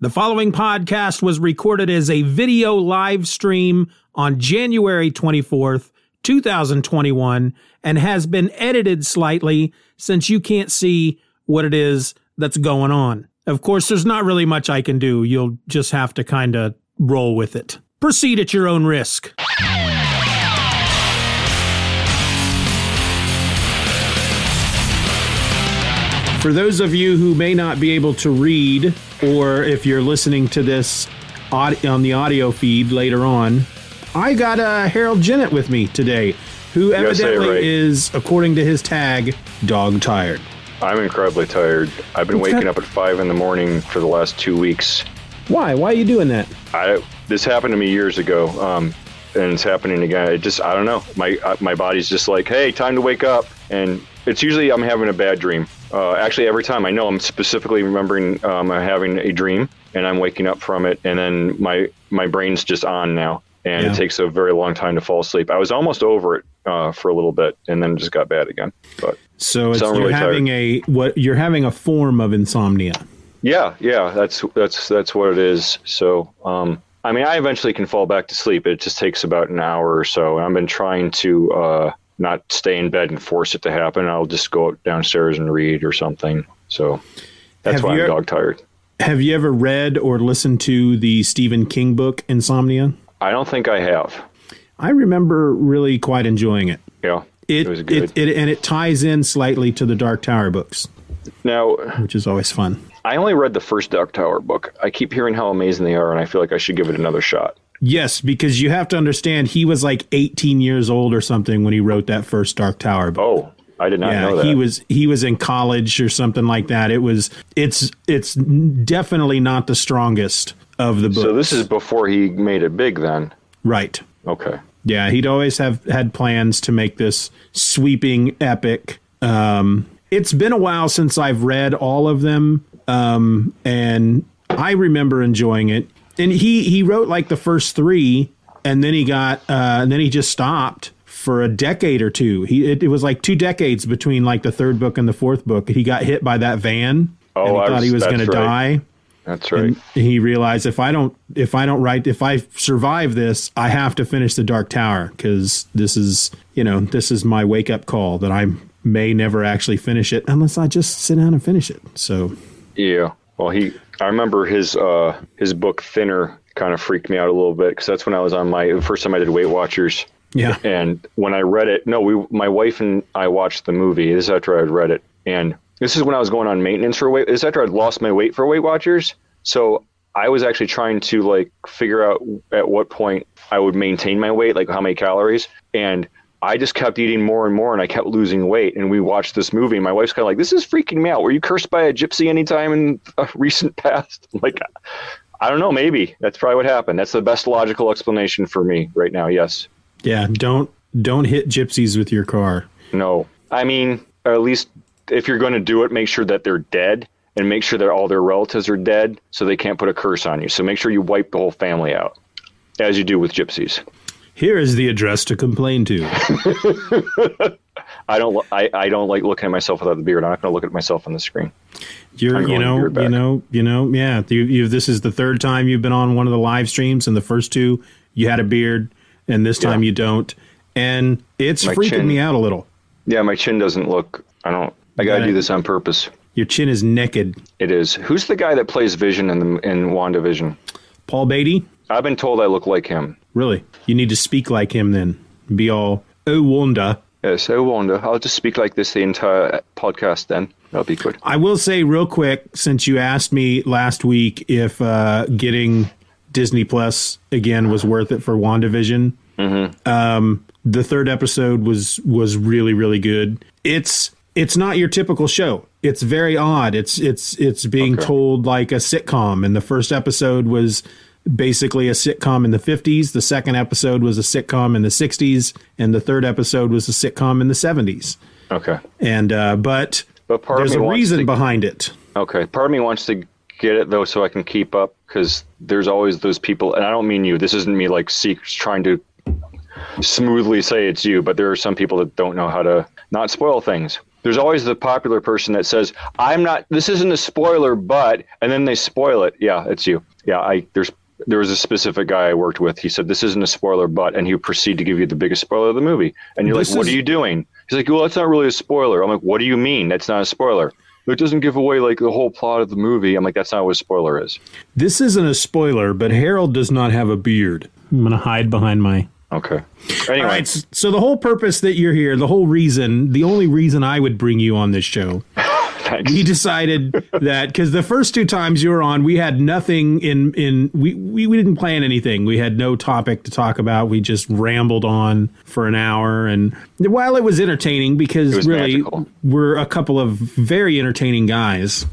The following podcast was recorded as a video live stream on January 24th, 2021, and has been edited slightly since you can't see what it is that's going on. Of course, there's not really much I can do. You'll just have to kind of roll with it. Proceed at your own risk. For those of you who may not be able to read, or if you're listening to this on the audio feed later on, I got Harold Jennett with me today, who evidently is, according to his tag, dog tired. I'm incredibly tired. I've been waking up at 5 in the morning for the last 2 weeks. Why? Why are you doing that? This happened to me years ago, and it's happening again. I don't know. My body's just like, hey, time to wake up. And it's usually I'm having a bad dream. Actually, every time I know I'm specifically remembering I'm having a dream and I'm waking up from it. And then my brain's just on now. And it takes a very long time to fall asleep. I was almost over it for a little bit and then just got bad again. But so it's, you're really having tired. You're having a form of insomnia. Yeah. That's what it is. So, I mean, I eventually can fall back to sleep. It just takes about an hour or so. And I've been trying to not stay in bed and force it to happen. I'll just go downstairs and read or something. So that's why I'm dog tired. Have you ever read or listened to the Stephen King book, Insomnia? I don't think I have. I remember really quite enjoying it. Yeah, it was good. It ties in slightly to the Dark Tower books. Now, which is always fun. I only read the first Dark Tower book. I keep hearing how amazing they are, and I feel like I should give it another shot. Yes, because you have to understand he was like 18 years old or something when he wrote that first Dark Tower book. Oh, I did not know that. He was in college or something like that. It's definitely not the strongest of the books. So this is before he made it big then. Right. Okay. Yeah, he'd always had plans to make this sweeping epic. It's been a while since I've read all of them, and I remember enjoying it. And he wrote like the first three, and then he got and then he just stopped for a decade or two. It was like 2 decades between like the third book and the fourth book. He got hit by that van. Oh, and he thought he was going to die. That's right. And he realized if I survive this, I have to finish the Dark Tower because this is my wake up call that I may never actually finish it unless I just sit down and finish it. So yeah. Well, I remember his book Thinner kind of freaked me out a little bit because that's when I was on the first time I did Weight Watchers. Yeah. And when I read it, my wife and I watched the movie. This is after I'd read it. And this is when I was going on maintenance for Weight. This is after I'd lost my weight for Weight Watchers. So I was actually trying to like figure out at what point I would maintain my weight, like how many calories. And I just kept eating more and more, and I kept losing weight. And we watched this movie, and my wife's kind of like, this is freaking me out. Were you cursed by a gypsy anytime in a recent past? I'm like, I don't know, maybe. That's probably what happened. That's the best logical explanation for me right now, yes. Yeah, don't hit gypsies with your car. No. I mean, or at least if you're going to do it, make sure that they're dead, and make sure that all their relatives are dead, so they can't put a curse on you. So make sure you wipe the whole family out, as you do with gypsies. Here is the address to complain to. I don't like looking at myself without the beard. I'm not going to look at myself on the screen. Yeah. This is the third time you've been on one of the live streams, and the first two you had a beard, and this time you don't, and it's freaking me out a little. Yeah, my chin doesn't look. I got to do this on purpose. Your chin is naked. It is. Who's the guy that plays Vision in WandaVision? Paul Beatty. I've been told I look like him. Really? You need to speak like him then. Be all, oh, Wanda. Yes, oh, Wanda. I'll just speak like this the entire podcast then. That'll be good. I will say real quick, since you asked me last week if getting Disney Plus again was worth it for WandaVision, mm-hmm. The third episode was really, really good. It's not your typical show. It's very odd. It's being told like a sitcom, and the first episode was basically a sitcom in the 50s. The second episode was a sitcom in the 60s, and the third episode was a sitcom in the 70s. Okay. And but part there's a reason behind it. Okay. Part of me wants to get it though, so I can keep up, because there's always those people, and I don't mean you. This isn't me like trying to smoothly say it's you, but there are some people that don't know how to not spoil things. There's always the popular person that says, this isn't a spoiler, but, and then they spoil it. Yeah, it's you. Yeah, there was a specific guy I worked with. He said, this isn't a spoiler, but, and he proceeded to give you the biggest spoiler of the movie. And you're like, what are you doing? He's like, well, that's not really a spoiler. I'm like, what do you mean? That's not a spoiler. It doesn't give away like the whole plot of the movie. I'm like, that's not what a spoiler is. This isn't a spoiler, but Harold does not have a beard. I'm going to hide behind my... Okay. Anyway. All right, so the whole purpose that you're here, the whole reason, the only reason I would bring you on this show, we decided that because the first two times you were on, we had nothing we didn't plan anything. We had no topic to talk about. We just rambled on for an hour. And while it was entertaining, because really magical. We're a couple of very entertaining guys.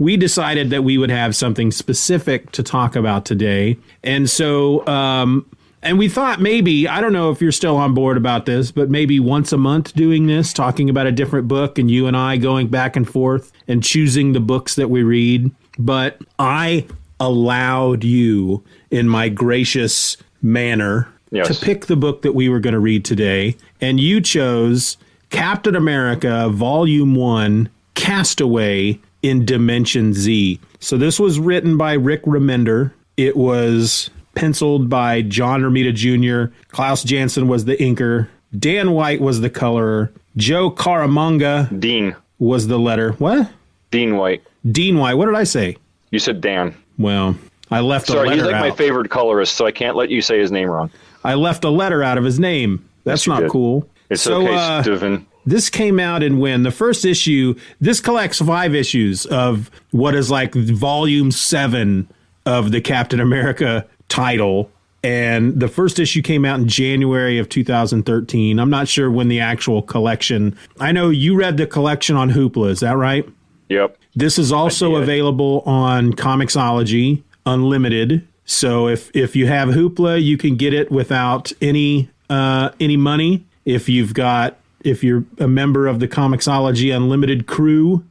We decided that we would have something specific to talk about today. And so, and we thought maybe, I don't know if you're still on board about this, but maybe once a month doing this, talking about a different book, and you and I going back and forth and choosing the books that we read. But I allowed you in my gracious manner to pick the book that we were going to read today. And you chose Captain America, Volume 1, Castaway in Dimension Z. So this was written by Rick Remender. It was... penciled by John Romita Jr. Klaus Janson was the inker. Dan White was the colorer. Joe Caramanga was the letter. What? Dean White. What did I say? You said Dan. Well, I left a letter out. Sorry, he's like my favorite colorist, so I can't let you say his name wrong. I left a letter out of his name. That's not cool. It's okay, Steven. This came out in the first issue. This collects 5 issues of what is like volume 7 of the Captain America title, and the first issue came out in January of 2013. I'm not sure when the actual collection. I know you read the collection on Hoopla, is that right? Yep. This is also available on Comixology Unlimited. So if you have Hoopla, you can get it without any money. If you're a member of the Comixology Unlimited crew,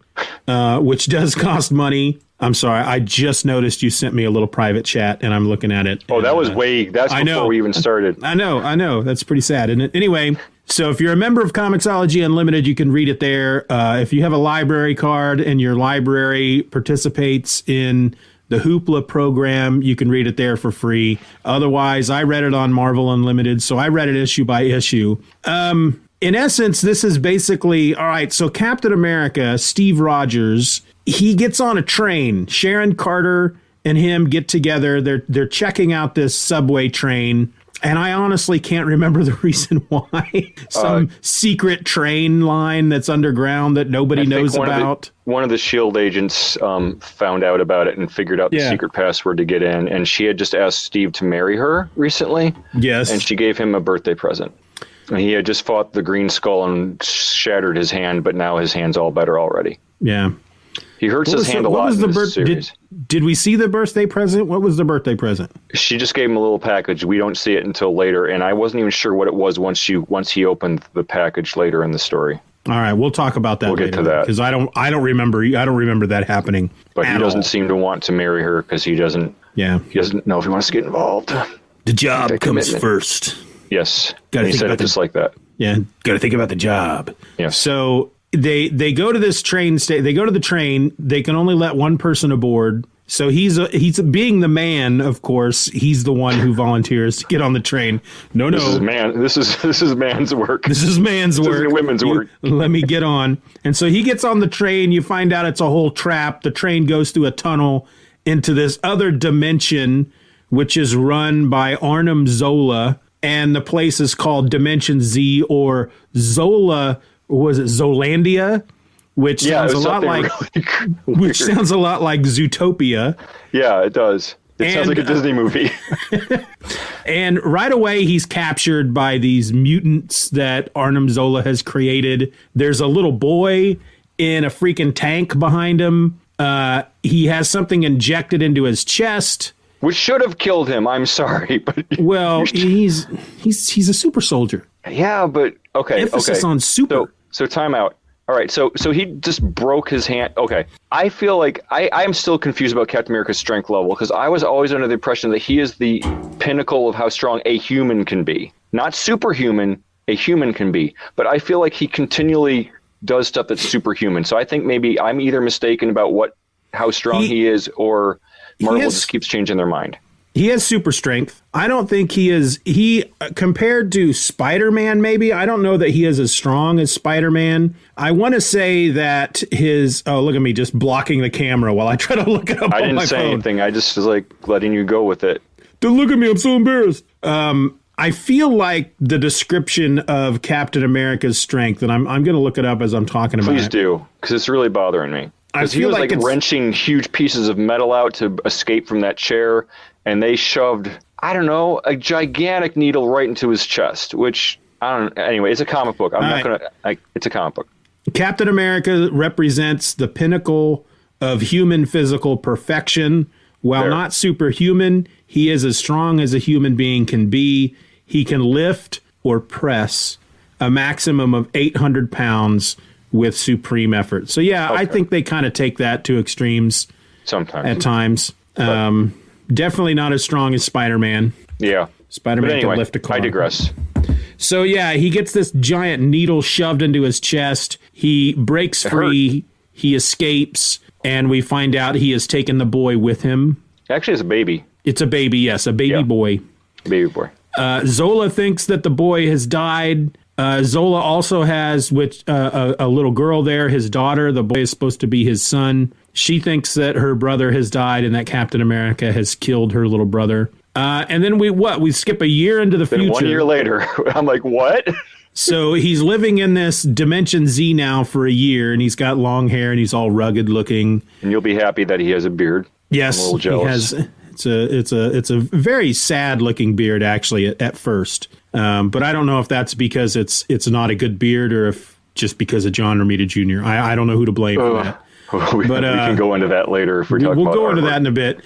which does cost money. I'm sorry. I just noticed you sent me a little private chat, and I'm looking at it. Oh, that was way. That's before we even started. I know. That's pretty sad, isn't it? Anyway, so if you're a member of Comixology Unlimited, you can read it there. If you have a library card and your library participates in the Hoopla program, you can read it there for free. Otherwise, I read it on Marvel Unlimited, so I read it issue by issue. In essence, this is basically, all right, so Captain America, Steve Rogers... he gets on a train. Sharon Carter and him get together. They're checking out this subway train. And I honestly can't remember the reason why. Some secret train line that's underground that nobody knows about. One of the S.H.I.E.L.D. agents found out about it and figured out the secret password to get in. And she had just asked Steve to marry her recently. Yes. And she gave him a birthday present. And he had just fought the Green Skull and shattered his hand, but now his hand's all better already. Yeah. He hurts his hand a lot in this series. Did we see the birthday present? What was the birthday present? She just gave him a little package. We don't see it until later, and I wasn't even sure what it was once he opened the package later in the story. All right, we'll talk about that. We'll get to that because I don't remember that happening. But he doesn't seem to want to marry her because he doesn't. Yeah, he doesn't know if he wants to get involved. The job comes first. Yes, he said it just like that. Yeah, got to think about the job. Yeah, so. They go to this train station. They go to the train. They can only let one person aboard. So he's being the man, of course. He's the one who volunteers to get on the train. No. This is man. This is man's work. This is man's work. This is women's work. Let me get on. And so he gets on the train. You find out it's a whole trap. The train goes through a tunnel into this other dimension which is run by Arnim Zola, and the place is called Dimension Z, or Zola, or was it Zolandia? Which sounds a lot like Zootopia. Yeah, it does. It sounds like a Disney movie. And right away, he's captured by these mutants that Arnim Zola has created. There's a little boy in a freaking tank behind him. He has something injected into his chest, which should have killed him. I'm sorry, but well, he's a super soldier. Yeah, but okay. Emphasis on super. So time out. All right, so he just broke his hand. Okay, I feel like I'm still confused about Captain America's strength level, because I was always under the impression that he is the pinnacle of how strong a human can be. Not superhuman, a human can be. But I feel like he continually does stuff that's superhuman. So I think maybe I'm either mistaken about how strong he is, or Marvel just keeps changing their mind. He has super strength. I don't think he is. Compared to Spider-Man, maybe, I don't know that he is as strong as Spider-Man. I want to say that oh, look at me just blocking the camera while I try to look it up. I didn't say anything. I just was like letting you go with it. Don't look at me. I'm so embarrassed. I feel like the description of Captain America's strength, and I'm going to look it up as I'm talking about it. Please do, because it's really bothering me. Because he was like wrenching huge pieces of metal out to escape from that chair, and they shoved, I don't know, a gigantic needle right into his chest, which, I don't know. Anyway, it's a comic book. It's a comic book. Captain America represents the pinnacle of human physical perfection. While not superhuman, he is as strong as a human being can be. He can lift or press a maximum of 800 pounds with supreme effort. So, yeah, okay. I think they kind of take that to extremes sometimes. At times. Definitely not as strong as Spider-Man. Yeah. Spider-Man can lift a car. I digress. So, yeah, he gets this giant needle shoved into his chest. He breaks free. He escapes. And we find out he has taken the boy with him. Actually, it's a baby. It's a baby, yes. A baby boy. Baby boy. Zola thinks that the boy has died. Zola also has a little girl there, his daughter. The boy is supposed to be his son. She thinks that her brother has died and that Captain America has killed her little brother. And then we skip a year into the future. 1 year later, I'm like, what? So he's living in this Dimension Z now for a year, and he's got long hair and he's all rugged looking. And you'll be happy that he has a beard. Yes, I'm a little jealous. He has. It's a very sad looking beard, actually, at first. But I don't know if that's because it's not a good beard, or if just because of John Romita Jr. I don't know who to blame for that. We can go into that later if we're talking about We'll go into that in a bit.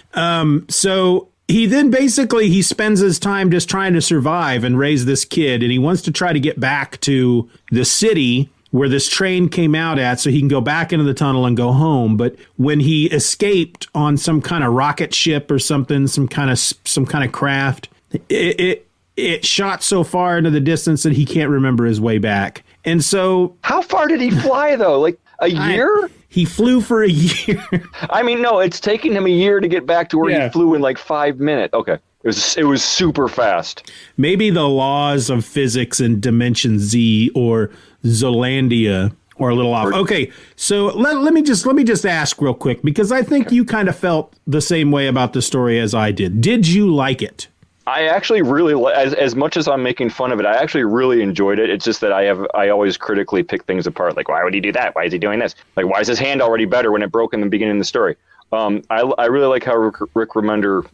So he then basically he spends his time just trying to survive and raise this kid, and he wants to try to get back to the city where this train came out at so he can go back into the tunnel and go home. But when he escaped on some kind of rocket ship or something, some kind of craft, it shot so far into the distance that he can't remember his way back. And so how far did he fly, though? Like a year? He flew for a year. I mean, no, it's taking him a year to get back to where he flew in like 5 minutes. Okay. It was super fast. Maybe the laws of physics in Dimension Z or Zolandia are a little off. Okay. So let me just ask real quick, because I think you kind of felt the same way about the story as I did. Did you like it? I actually really, as much as I'm making fun of it, I actually really enjoyed it. It's just that I always critically pick things apart. Like, why would he do that? Why is he doing this? Like, why is his hand already better when it broke in the beginning of the story? I really like how Rick Remender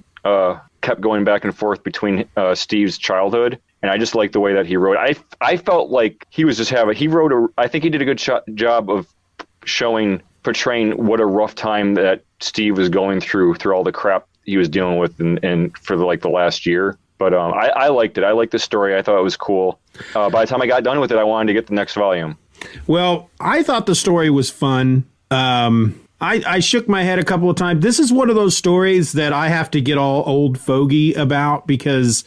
kept going back and forth between Steve's childhood. And I just like the way that he wrote it. I felt like he was just I think he did a good job of portraying what a rough time that Steve was going through all the crap he was dealing with and for the last year. But I liked it. I liked the story. I thought it was cool. By the time I got done with it, I wanted to get the next volume. Well, I thought the story was fun. I shook my head a couple of times. This is one of those stories that I have to get all old fogey about, because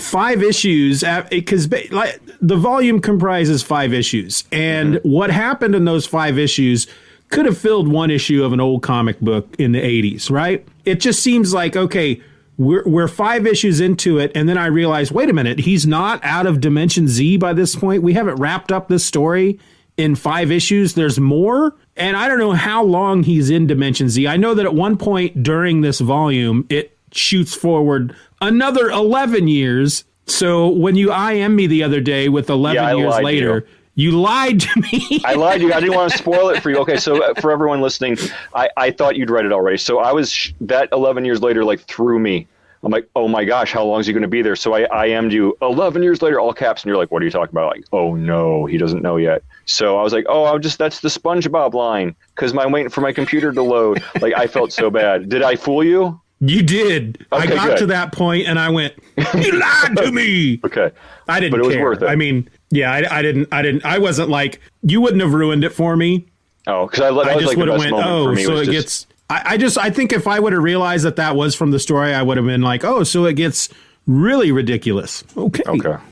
5 issues, because like the volume comprises 5 issues. And what happened in those 5 issues could have filled 1 issue of an old comic book in the 80s, right? It just seems like, okay, we're 5 issues into it, and then I realized, wait a minute, he's not out of Dimension Z by this point. We haven't wrapped up this story in 5 issues. There's more, and I don't know how long he's in Dimension Z. I know that at one point during this volume, it shoots forward another 11 years. So when you IM me the other day with 11 years later... You lied to me. I lied to you. I didn't want to spoil it for you. Okay, so for everyone listening, I thought you'd read it already. So I was that 11 years later, like, threw me. I'm like, oh, my gosh, how long is he going to be there? So I IM'd you 11 years later, all caps. And you're like, what are you talking about? Like, oh, no, he doesn't know yet. So I was like, oh, that's the SpongeBob line because I'm waiting for my computer to load. Like, I felt so bad. Did I fool you? You did. Okay, I got to that point and I went, you lied to me. Okay. I didn't care. But it was worth it. I mean, yeah, I didn't. I wasn't like, you wouldn't have ruined it for me. Oh, because I just like would have went, oh, so it gets. I think if I would have realized that was from the story, I would have been like, oh, so it gets really ridiculous. Okay. I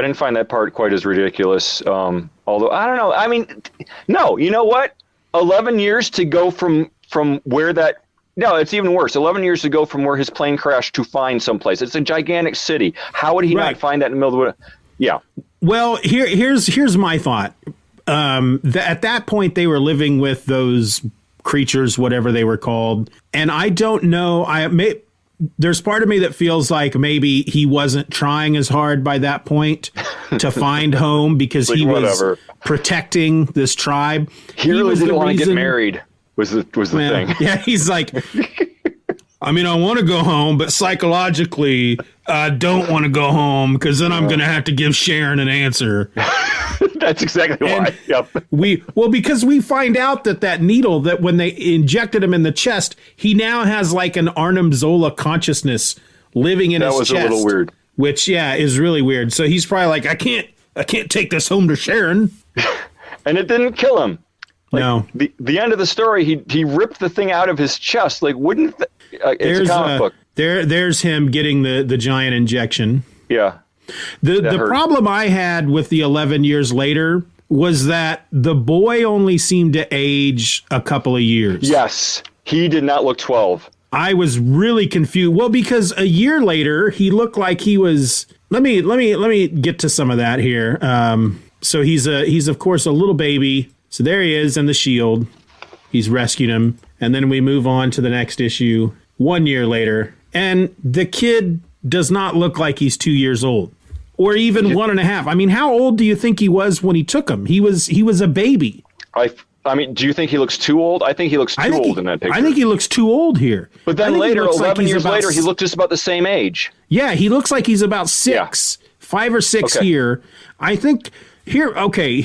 didn't find that part quite as ridiculous. Although, I don't know. I mean, no, you know what? 11 years to go from where that. No, it's even worse. 11 years ago from where his plane crashed to find someplace. It's a gigantic city. How would he not find that in the middle of the... Yeah. Well, here's my thought. At that point, they were living with those creatures, whatever they were called. And I don't know. There's part of me that feels like maybe he wasn't trying as hard by that point to find home because like he was protecting this tribe. He really didn't want to get married. Was the thing. Yeah, he's like, I mean, I want to go home, but psychologically, I don't want to go home because then I'm going to have to give Sharon an answer. That's exactly why. Yep. Because we find out that needle, that when they injected him in the chest, he now has like an Arnim Zola consciousness living in his chest. That was a little weird. Which, yeah, is really weird. So he's probably like, I can't take this home to Sharon. And it didn't kill him. Like, no. The end of the story, he ripped the thing out of his chest. Like, wouldn't... it's a comic book. There's him getting the giant injection. Yeah. The problem I had with the 11 years later was that the boy only seemed to age a couple of years. Yes. He did not look 12. I was really confused. Well, because a year later, he looked like he was... Let me get to some of that here. So he's of course, a little baby... So there he is in the shield. He's rescued him. And then we move on to the next issue 1 year later. And the kid does not look like he's 2 years old or even 1.5. I mean, how old do you think he was when he took him? He was a baby. I mean, do you think he looks too old? I think he looks too old in that picture. I think he looks too old here. But then later, 11 years later, he looked just about the same age. Yeah, he looks like he's about 5 or 6 here. I think here. OK,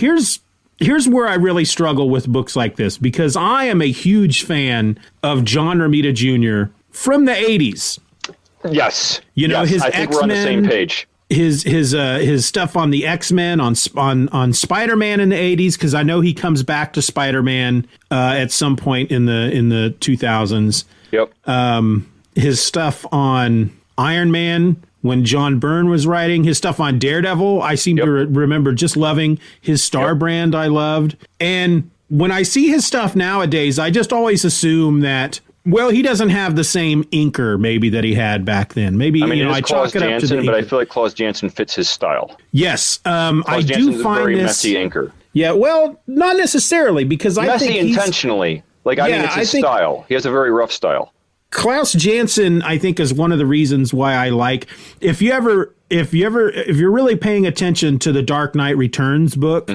Here's where I really struggle with books like this, because I am a huge fan of John Romita Jr. from the 80s. Yes. You know, his X-Men, I think we're on the same page. His stuff on the X-Men, on Spider-Man in the 80s, because I know he comes back to Spider-Man at some point in the 2000s. Yep. His stuff on Iron Man. When John Byrne was writing his stuff on Daredevil, I seem to remember just loving his Star Brand. I loved. And when I see his stuff nowadays, I just always assume that, well, he doesn't have the same inker maybe that he had back then. Maybe I mean, I chalk Klaus it up Janson, to the but inker. I feel like Klaus Janson fits his style. Yes, I Janson do is find a very this messy inker. Yeah, well, not necessarily because I messy think messy intentionally. Like I mean, it's his style. He has a very rough style. Klaus Janson, I think, is one of the reasons why I like. If you're really paying attention to the Dark Knight Returns book,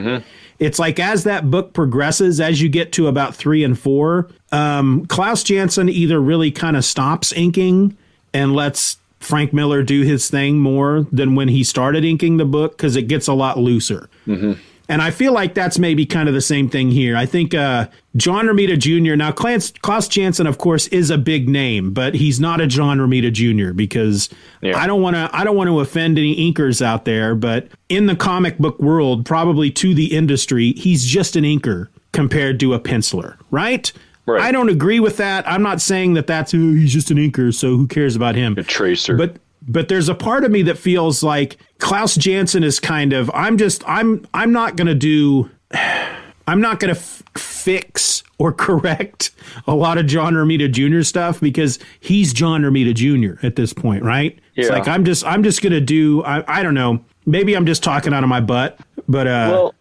it's like as that book progresses, as you get to about 3 and 4, Klaus Janson either really kind of stops inking and lets Frank Miller do his thing more than when he started inking the book because it gets a lot looser. Mm-hmm. And I feel like that's maybe kind of the same thing here. I think John Romita Jr. Now, Klaus Janson, of course, is a big name, but he's not a John Romita Jr. because I don't want to offend any inkers out there. But in the comic book world, probably to the industry, he's just an inker compared to a penciler. Right? Right. I don't agree with that. I'm not saying that's he's just an inker. So who cares about him? A tracer. But there's a part of me that feels like Klaus Janson is kind of I'm not going to fix or correct a lot of John Romita Jr. stuff because he's John Romita Jr. at this point. Right. Yeah. It's like I'm just going to do I don't know. Maybe I'm just talking out of my butt. But well,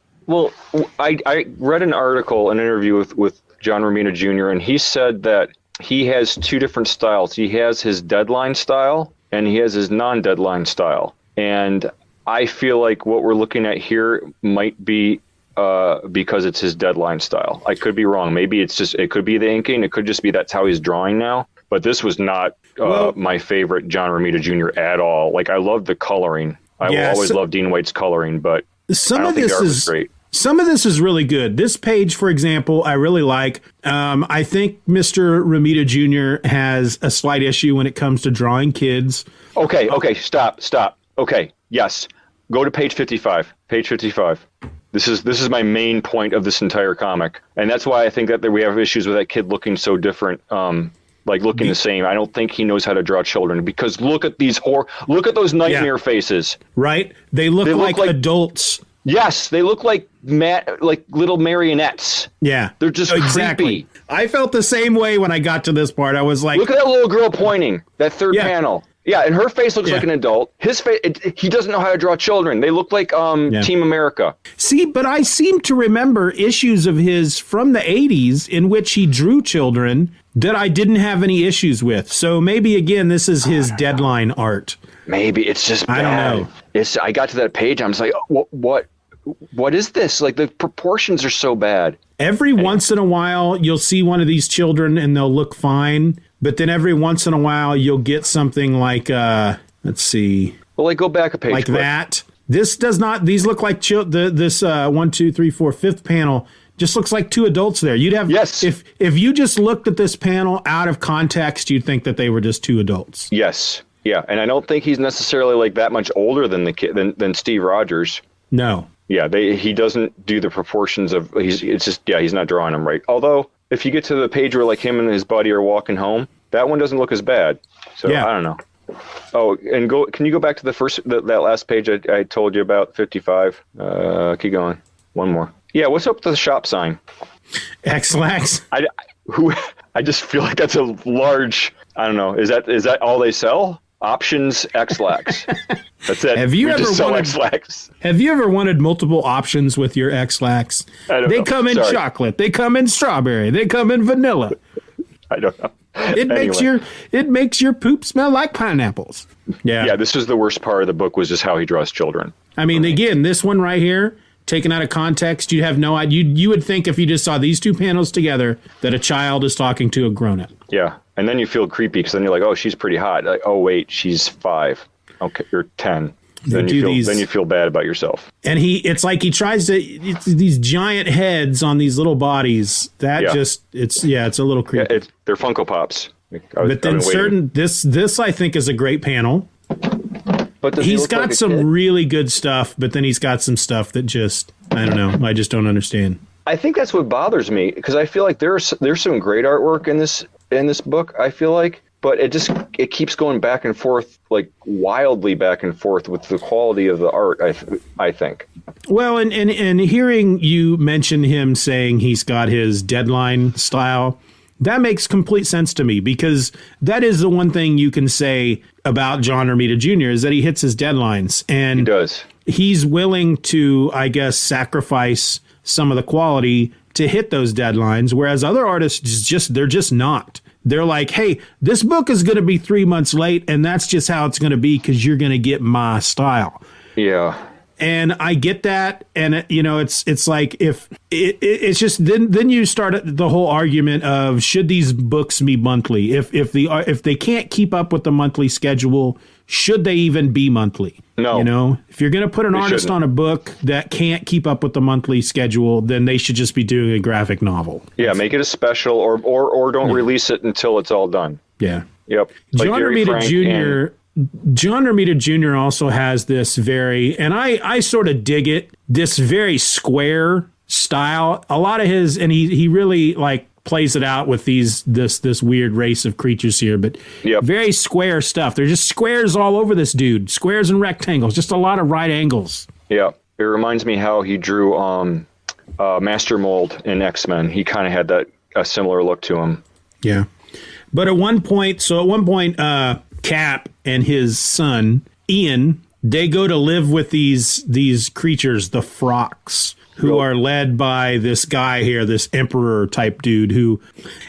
I read an article, an interview with John Romita Jr. and he said that he has two different styles. He has his deadline style and he has his non-deadline style. And I feel like what we're looking at here might be because it's his deadline style. I could be wrong. Maybe it's just, it could be the inking. It could just be that's how he's drawing now. But this was not my favorite John Romita Jr. at all. Like, I loved the coloring. I always loved Dean White's coloring, but some of this is great. Some of this is really good. This page, for example, I really like. I think Mr. Romita Jr. has a slight issue when it comes to drawing kids. Okay, stop. Okay, yes. Go to page 55. This is my main point of this entire comic. And that's why I think that we have issues with that kid looking so different, looking the same. I don't think he knows how to draw children, because look at those nightmare faces. Right? They look like adults. Yes, they look like little marionettes. Yeah. They're just exactly. Creepy. I felt the same way when I got to this part. I was like... Look at that little girl pointing, that third panel. Yeah, and her face looks like an adult. His face, he doesn't know how to draw children. They look like Team America. See, but I seem to remember issues of his from the 80s in which he drew children that I didn't have any issues with. So maybe, again, this is his deadline art. Maybe it's just bad. I don't know. I got to that page, I'm just like, what is this? Like, the proportions are so bad. Every once in a while, you'll see one of these children and they'll look fine. But then every once in a while, you'll get something like, let's see. Well, go back a page. Like quick. That. This does not, these look like, this 1, 2, 3, 4, 5th panel just looks like two adults there. You'd have, if you just looked at this panel out of context, you'd think that they were just two adults. Yes. Yeah. And I don't think he's necessarily like that much older than the kid, than Steve Rogers. No. Yeah, he doesn't do the proportions of, he's not drawing them right. Although, if you get to the page where like him and his buddy are walking home, that one doesn't look as bad. So I don't know. Oh, and can you go back to the first, that last page I told you about, 55? Keep going. One more. Yeah, what's up with the shop sign? X-Lax. I just feel like that's a large, I don't know, is that all they sell? Options X-Lax. That's it. Have you ever wanted multiple options with your X-Lax? They come in chocolate. They come in strawberry. They come in vanilla. I don't know. It makes your poop smell like pineapples. Yeah. Yeah, this is the worst part of the book, was just how he draws children. I mean, again, this one right here, taken out of context, you have no idea. You would think if you just saw these two panels together that a child is talking to a grown-up. Yeah. And then you feel creepy, because then you're like, oh, she's pretty hot. Like, oh, wait, she's 5. Okay, you're 10. Then you feel bad about yourself. And it's like he tries to, it's these giant heads on these little bodies. It's a little creepy. Yeah, they're Funko Pops. This I think is a great panel. But he's got some really good stuff, but then he's got some stuff that just, I don't know, I just don't understand. I think that's what bothers me, because I feel like there's some great artwork in this book, I feel like, but it keeps going back and forth, like wildly back and forth with the quality of the art, I think. Well, and hearing you mention him saying he's got his deadline style, that makes complete sense to me, because that is the one thing you can say about John Romita Jr. is that he hits his deadlines, and he does. He's willing to, I guess, sacrifice some of the quality to hit those deadlines, whereas other artists they're just not. They're like, hey, this book is going to be 3 months late, and that's just how it's going to be, because you're going to get my style. Yeah, and I get that, and it's like if it's just then you start the whole argument of should these books be monthly? If they can't keep up with the monthly schedule, should they even be monthly? No. If you're going to put an artist on a book that can't keep up with the monthly schedule, then they should just be doing a graphic novel. Yeah, make it a special or don't release it until it's all done. Yeah. Yep. Like John Romita Jr. also has this very, and I sort of dig it, this very square style. A lot of his, and he really like plays it out with this weird race of creatures here, but very square stuff. They're just squares all over this dude, squares and rectangles, just a lot of right angles. Yeah, it reminds me how he drew Master Mold in X-Men. He kind of had that a similar look to him. Yeah, but at one point, Cap and his son Ian, they go to live with these creatures, the Frocks. who are led by this guy here, this emperor type dude who,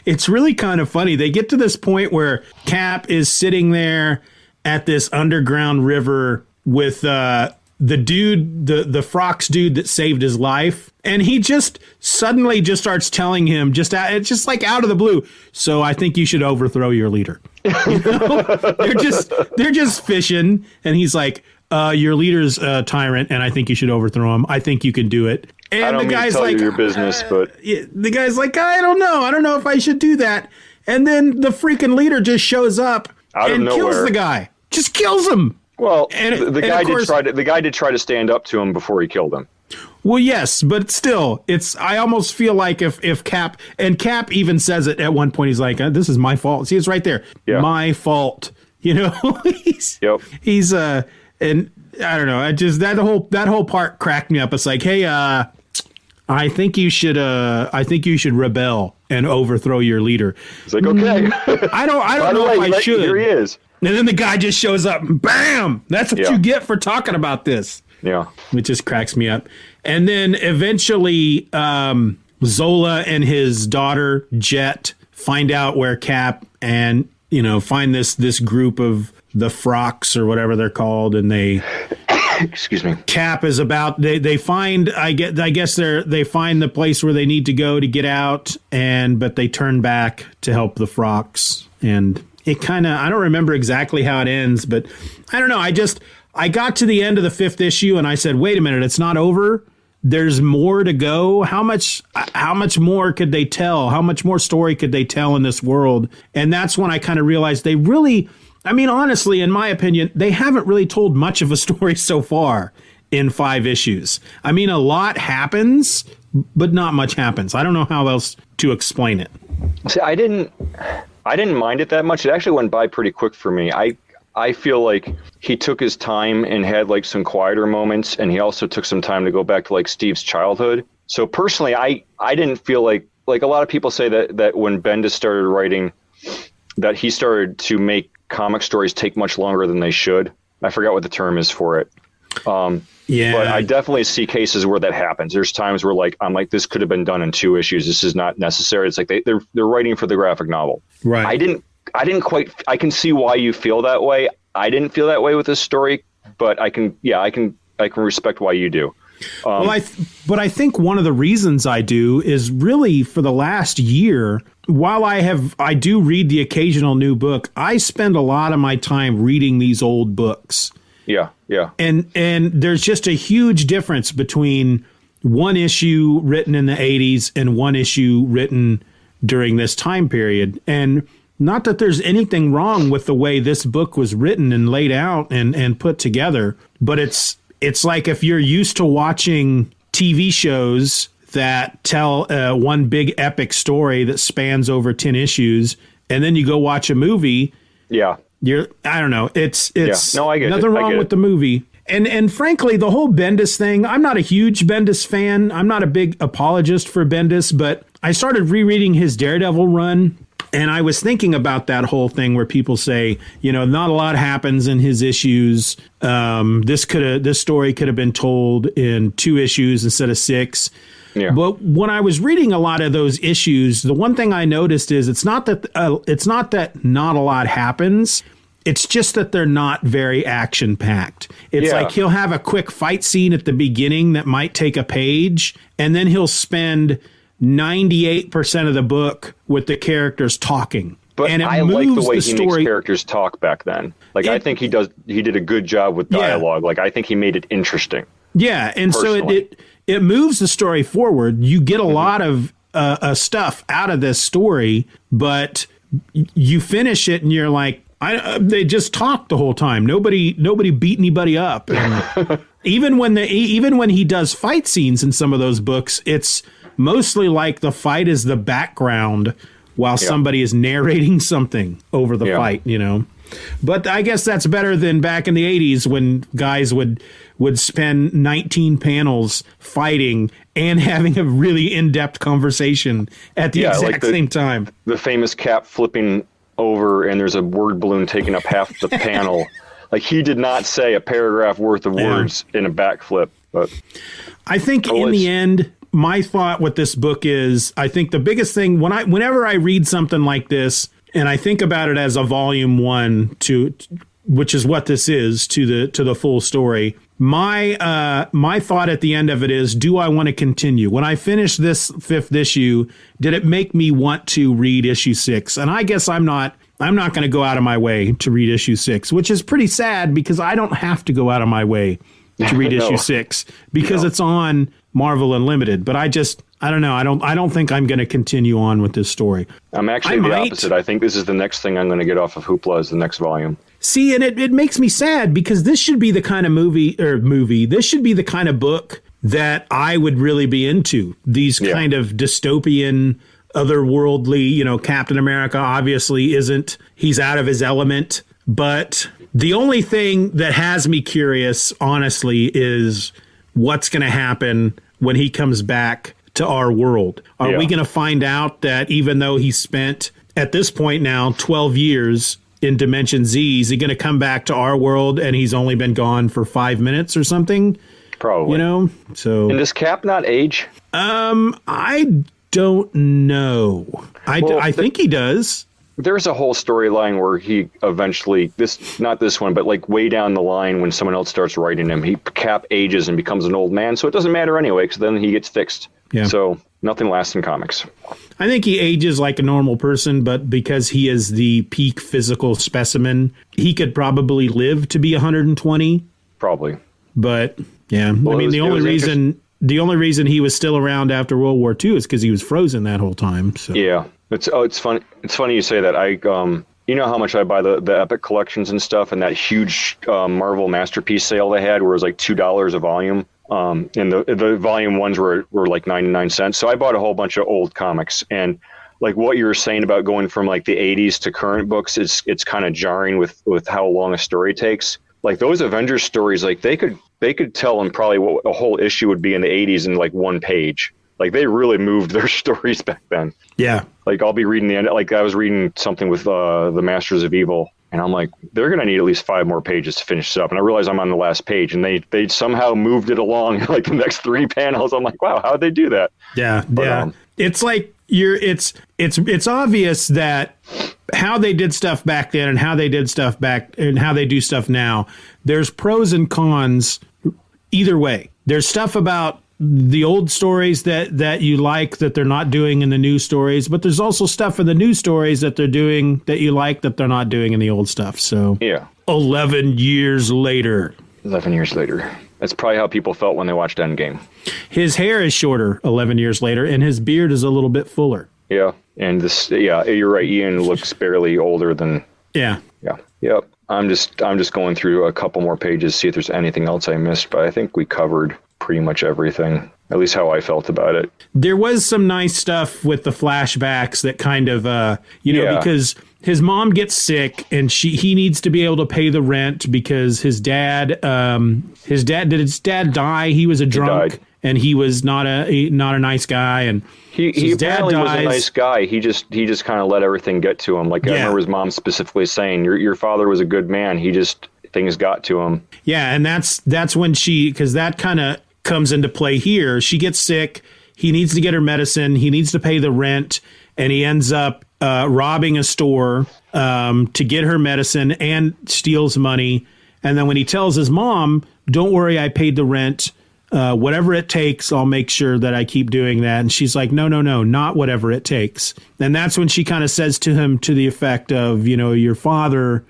it's really kind of funny. They get to this point where Cap is sitting there at this underground river with the dude, the Frox dude that saved his life. And he just suddenly just starts telling him, it's just like out of the blue, so I think you should overthrow your leader. You know? they're just fishing. And he's like, your leader's a tyrant, and I think you should overthrow him. I think you can do it. And I don't mean to tell you your business, but... The guy's like, I don't know. I don't know if I should do that. And then the freaking leader just shows up and kills the guy. Just kills him. Well, the guy did try to stand up to him before he killed him. Well, yes, but still, I almost feel like if Cap... And Cap even says it at one point. He's like, this is my fault. See, it's right there. Yeah. My fault. You know? And I don't know. I just that whole part cracked me up. It's like, hey, I think you should rebel and overthrow your leader. It's like, okay, I don't know if I should. Here he is. And then the guy just shows up. And bam! That's what you get for talking about this. Yeah, it just cracks me up. And then eventually, Zola and his daughter Jet find out where Cap and find this group of the Frox or whatever they're called, and they excuse me. Cap is about they find the place where they need to go to get out, but they turn back to help the Frox. And it I don't remember exactly how it ends, but I don't know. I got to the end of the 5th issue and I said, wait a minute, it's not over. There's more to go. How much more could they tell? How much more story could they tell in this world? And that's when I kind of realized they really, I mean, honestly, in my opinion, they haven't really told much of a story so far in 5 issues. I mean, a lot happens, but not much happens. I don't know how else to explain it. See, I didn't mind it that much. It actually went by pretty quick for me. I feel like he took his time and had like some quieter moments, and he also took some time to go back to like Steve's childhood. So personally, I didn't feel like a lot of people say that when Bendis started writing, that he started to make comic stories take much longer than they should. I forgot what the term is for it. But I definitely see cases where that happens. There's times where I'm like, this could have been done in 2 issues. This is not necessary. It's like they're writing for the graphic novel. Right. I can see why you feel that way. I didn't feel that way with this story, but I can respect why you do. But I think one of the reasons I do is really for the last year, while I do read the occasional new book, I spend a lot of my time reading these old books. Yeah, yeah. And there's just a huge difference between one issue written in the 80s and one issue written during this time period. And not that there's anything wrong with the way this book was written and laid out and put together, but it's like if you're used to watching TV shows that tell one big epic story that spans over 10 issues, and then you go watch a movie. Yeah. I don't know. It's yeah. No, I get nothing it. Wrong get with it. The movie. And frankly, the whole Bendis thing, I'm not a huge Bendis fan. I'm not a big apologist for Bendis, but I started rereading his Daredevil run. And I was thinking about that whole thing where people say, not a lot happens in his issues. This story could have been told in 2 issues instead of 6. Yeah. But when I was reading a lot of those issues, the one thing I noticed is it's not that not a lot happens. It's just that they're not very action packed. It's like he'll have a quick fight scene at the beginning that might take a page, and then he'll spend 98% of the book with the characters talking. But I like the way he makes characters talk back then. I think he did a good job with dialogue. Yeah. I think he made it interesting. Yeah, and personally. So it moves the story forward. You get a lot of stuff out of this story, but you finish it and you're like, they just talked the whole time. Nobody beat anybody up. And even when he does fight scenes in some of those books, it's mostly like the fight is the background while somebody is narrating something over the fight, But I guess that's better than back in the 80s when guys would spend 19 panels fighting and having a really in-depth conversation at the exact same time. The famous Cap flipping over and there's a word balloon taking up half the panel. He did not say a paragraph worth of words in a backflip. But I think in the end, my thought with this book is, I think the biggest thing whenever I read something like this, and I think about it as a volume one to, which is what this is to the full story. My thought at the end of it is, do I want to continue? When I finished this fifth issue, did it make me want to read issue 6? And I guess I'm not going to go out of my way to read issue 6, which is pretty sad because I don't have to go out of my way to read issue 6 because it's on Marvel Unlimited. But I don't know. I don't think I'm going to continue on with this story. I'm actually the opposite. I think this is the next thing I'm going to get off of Hoopla is the next volume. See, and it makes me sad because this should be the kind of this should be the kind of book that I would really be into. These kind of dystopian, otherworldly, Captain America obviously isn't. He's out of his element. But the only thing that has me curious, honestly, is what's going to happen when he comes back to our world. Are we going to find out that even though he spent, at this point now, 12 years in Dimension Z, is he going to come back to our world and he's only been gone for 5 minutes or something? Probably. So. And does Cap not age? I don't know. I think he does. There's a whole storyline where he eventually, not this one, but like way down the line when someone else starts writing him, Cap ages and becomes an old man. So it doesn't matter anyway, because then he gets fixed. Yeah. So nothing lasts in comics. I think he ages like a normal person, but because he is the peak physical specimen, he could probably live to be 120. Probably. But yeah, well, the only reason he was still around after World War II is because he was frozen that whole time. So. Yeah. It's funny. It's funny you say that. I you know how much I buy the Epic collections and stuff, and that huge Marvel masterpiece sale they had, where it was like $2 a volume, and the volume ones were like 99 cents. So I bought a whole bunch of old comics, and like what you were saying about going from like the 80s to current books, it's kind of jarring with how long a story takes. Like those Avengers stories, like they could tell them probably what a whole issue would be in the 80s in like one page. Like they really moved their stories back then. Yeah. Like I'll be reading the end. Like I was reading something with the Masters of Evil, and I'm like, they're going to need at least 5 more pages to finish this up. And I realize I'm on the last page, and they somehow moved it along like the next 3 panels. I'm like, wow, how'd they do that? Yeah. But, yeah. It's like it's obvious that how they did stuff back then and how they did stuff back and how they do stuff now. There's pros and cons either way. There's stuff about the old stories that you like that they're not doing in the new stories, but there's also stuff in the new stories that they're doing that you like that they're not doing in the old stuff. So 11 years later. That's probably how people felt when they watched Endgame. His hair is shorter 11 years later, and his beard is a little bit fuller. Yeah. And you're right. Ian looks barely older than. Yeah. Yeah. Yep. I'm just going through a couple more pages, see if there's anything else I missed, but I think we covered pretty much everything, at least how I felt about it. There was some nice stuff with the flashbacks that kind of, because his mom gets sick and he needs to be able to pay the rent because his dad die? He was a drunk. He died. And he was not a nice guy, and he apparently was a nice guy. He just kind of let everything get to him. Like I remember his mom specifically saying, "Your father was a good man. He just things got to him." Yeah, and that's when because that kind of comes into play here. She gets sick. He needs to get her medicine. He needs to pay the rent, and he ends up robbing a store to get her medicine and steals money. And then when he tells his mom, "Don't worry, I paid the rent. Whatever it takes, I'll make sure that I keep doing that." And she's like, no, not whatever it takes. And that's when she kind of says to him to the effect of, your father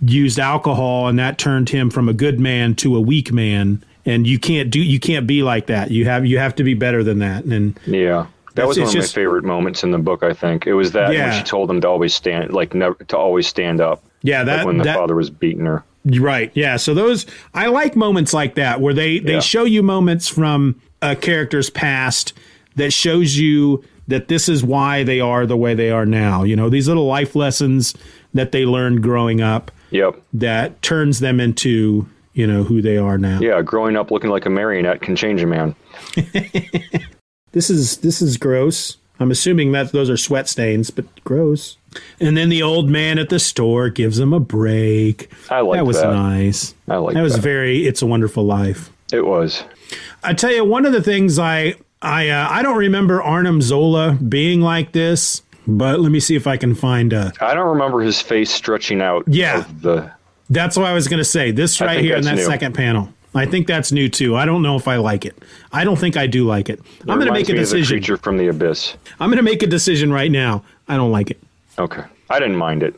used alcohol and that turned him from a good man to a weak man. And you can't be like that. You have to be better than that. And that was one of my favorite moments in the book. I think it was that when she told him to always stand, like never to always stand up. Yeah. That like when the father was beating her. Right. Yeah. So I like moments like that where they show you moments from a character's past that shows you that this is why they are the way they are now. These little life lessons that they learned growing up. Yep. That turns them into, who they are now. Yeah. Growing up looking like a marionette can change a man. This is gross. I'm assuming that those are sweat stains, but gross. And then the old man at the store gives him a break. I like that. That was nice. I like that. That was very It's a Wonderful Life. It was. I tell you, one of the things I don't remember Arnim Zola being like this, but let me see if I can find a... I don't remember his face stretching out. Yeah, that's what I was going to say. This right here in that second panel. I think that's new, too. I don't know if I like it. I don't think I do like it. I'm going to make a decision. Creature from the abyss. I'm going to make a decision right now. I don't like it. Okay. I didn't mind it.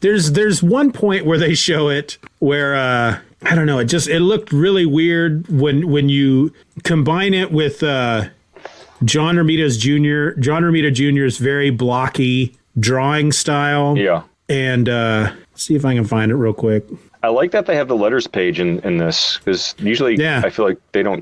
There's one point where they show it where, I don't know, it looked really weird when you combine it with John Romita Jr.'s very blocky drawing style. Yeah. And see if I can find it real quick. I like that they have the letters page in this, because usually I feel like they don't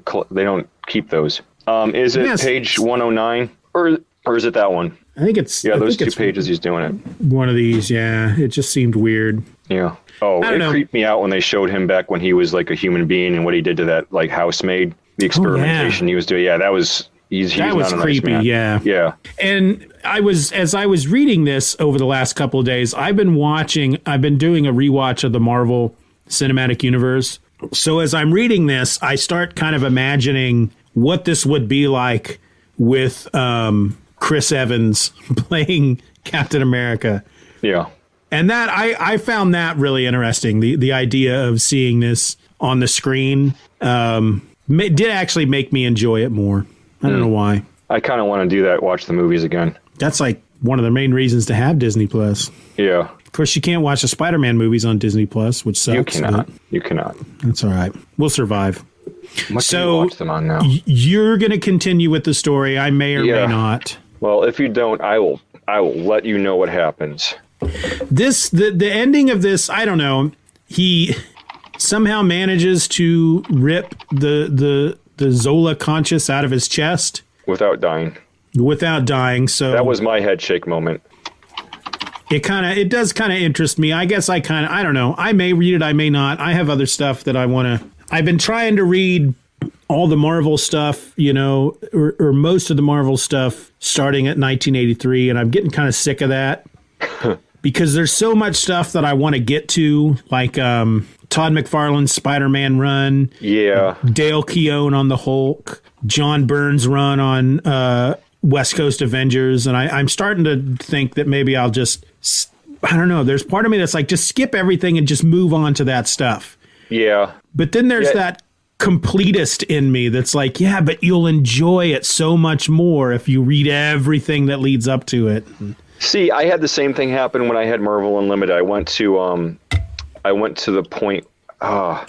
keep those. Is it page 109 or is it that one? I think it's those two pages. He's doing it. One of these, it just seemed weird. Yeah. Oh, it creeped me out when they showed him back when he was like a human being and what he did to that like housemaid. The experimentation he was doing. Yeah, that was. That was creepy, yeah. And as I was reading this over the last couple of days, I've been doing a rewatch of the Marvel Cinematic Universe. So as I'm reading this, I start kind of imagining what this would be like with Chris Evans playing Captain America. Yeah. And that I found that really interesting, the idea of seeing this on the screen did actually make me enjoy it more. I don't know why. I kind of want to do that, watch the movies again. That's like one of the main reasons to have Disney Plus. Yeah. Of course, you can't watch the Spider-Man movies on Disney Plus, which sucks. You cannot. That's all right. We'll survive. So watch them on now. You're going to continue with the story. I may or may not. Well, if you don't, I will let you know what happens. This the ending of this, I don't know. He somehow manages to rip the Zola conscious out of his chest without dying. So that was my head shake moment. It does kind of interest me. I guess I don't know. I may read it. I may not. I have other stuff that I want to, I've been trying to read all the Marvel stuff, or most of the Marvel stuff starting at 1983. And I'm getting kind of sick of that because there's so much stuff that I want to get to, like, Todd McFarlane's Spider-Man run, Dale Keown on the Hulk, John Byrne's run on West Coast Avengers, and I'm starting to think that maybe I'll just, I don't know, there's part of me that's like, just skip everything and just move on to that stuff. Yeah. But then there's that completist in me that's like, yeah, but you'll enjoy it so much more if you read everything that leads up to it. See, I had the same thing happen when I had Marvel Unlimited. I went to the point where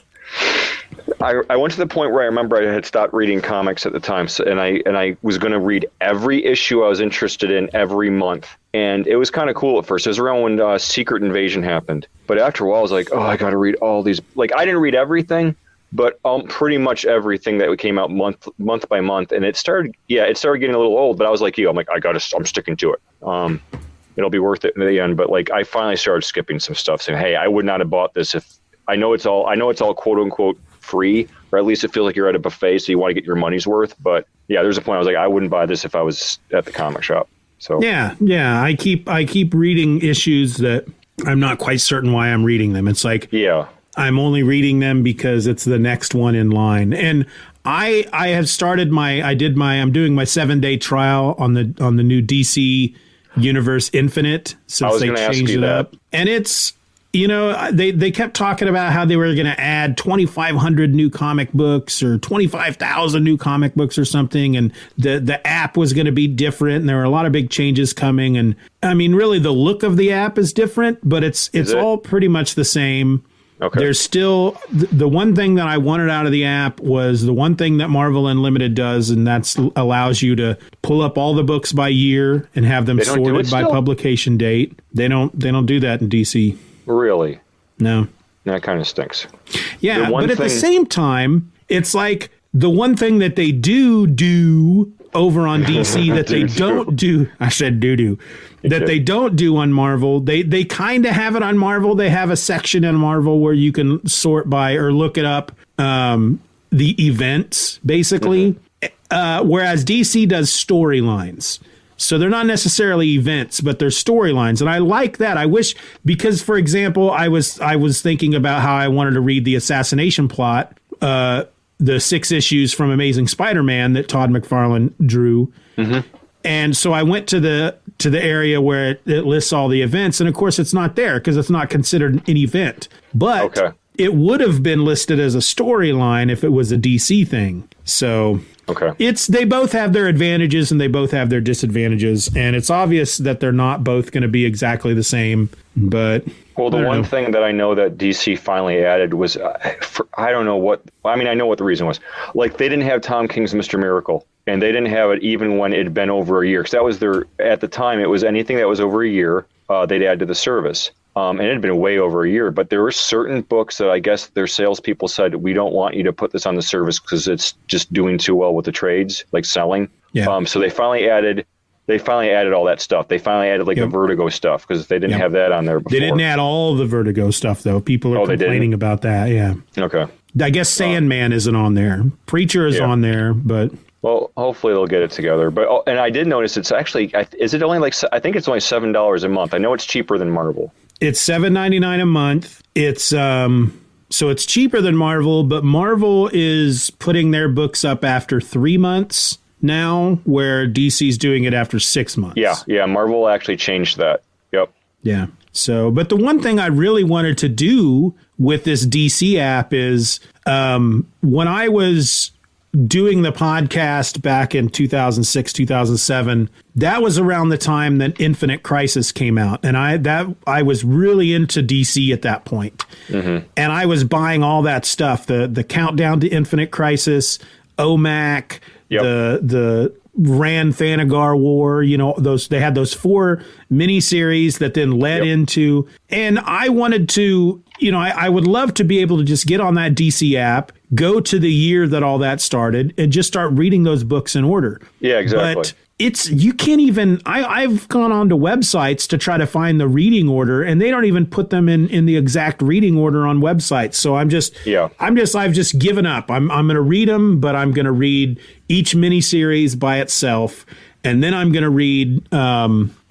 I remember I had stopped reading comics at the time, and I was going to read every issue I was interested in every month, and it was kind of cool at first. It was around when Secret Invasion happened, but after a while, I was like, oh, I got to read all these. Like, I didn't read everything, but pretty much everything that came out month by month, and it started getting a little old. But I was like you, I'm like, I'm sticking to it. It'll be worth it in the end. But like, I finally started skipping some stuff, saying, hey, I would not have bought this if I know it's all quote unquote free, or at least it feels like you're at a buffet. So you want to get your money's worth. But yeah, there's a point I was like, I wouldn't buy this if I was at the comic shop. So yeah. I keep reading issues that I'm not quite certain why I'm reading them. It's like, I'm only reading them because it's the next one in line. And I have started I'm doing my 7-day trial on the new DC Universe Infinite, since they changed it up. And it's, they kept talking about how they were going to add 2,500 new comic books or 25,000 new comic books or something. And the app was going to be different. And there were a lot of big changes coming. And I mean, really, the look of the app is different, but it's all pretty much the same. Okay. There's still the one thing that I wanted out of the app was the one thing that Marvel Unlimited does, and that allows you to pull up all the books by year and have them sorted by publication date. They don't do that in DC. Really? No. That kind of stinks. Yeah, but at the same time, it's like the one thing that they do over on DC that they don't do. I said doo-doo. That they don't do on Marvel. They kind of have it on Marvel. They have a section in Marvel where you can sort by or look it up, the events, basically. Mm-hmm. Whereas DC does storylines. So they're not necessarily events, but they're storylines. And I like that. I wish, because, for example, I was thinking about how I wanted to read the assassination plot the 6 issues from Amazing Spider-Man that Todd McFarlane drew. Mm-hmm. And so I went to the area where it lists all the events. And of course, it's not there because it's not considered an event. But it would have been listed as a storyline if it was a DC thing. So they both have their advantages and they both have their disadvantages. And it's obvious that they're not both going to be exactly the same. But the one thing that I know that DC finally added was, I know what the reason was. Like, they didn't have Tom King's Mr. Miracle, and they didn't have it even when it had been over a year. Because that was at the time, it was anything that was over a year, they'd add to the service. And it had been way over a year. But there were certain books that I guess their salespeople said, we don't want you to put this on the service because it's just doing too well with the trades, like selling. Yeah. So they finally added... They finally added all that stuff. They finally added the Vertigo stuff because they didn't have that on there before. They didn't add all the Vertigo stuff, though. People are complaining about that, yeah. Okay. I guess Sandman isn't on there. Preacher is on there, but... Well, hopefully they'll get it together. But and I did notice it's actually... Is it only I think it's only $7 a month. I know it's cheaper than Marvel. It's $7.99 a month. It's... So it's cheaper than Marvel, but Marvel is putting their books up after 3 months... now, where DC's doing it after 6 months. Yeah, Marvel actually changed that. Yep. Yeah. So, but the one thing I really wanted to do with this DC app is when I was doing the podcast back in 2006, 2007, that was around the time that Infinite Crisis came out. And I was really into DC at that point. Mm-hmm. And I was buying all that stuff, the Countdown to Infinite Crisis, OMAC, the Rand Thanagar War, they had those 4 miniseries that then led into, and I wanted to, I would love to be able to just get on that DC app, go to the year that all that started, and just start reading those books in order. Yeah, exactly. But you can't even, I've gone on to websites to try to find the reading order, and they don't even put them in the exact reading order on websites. So I've just given up. I'm going to read them, but I'm going to read each miniseries by itself. And then I'm going to read,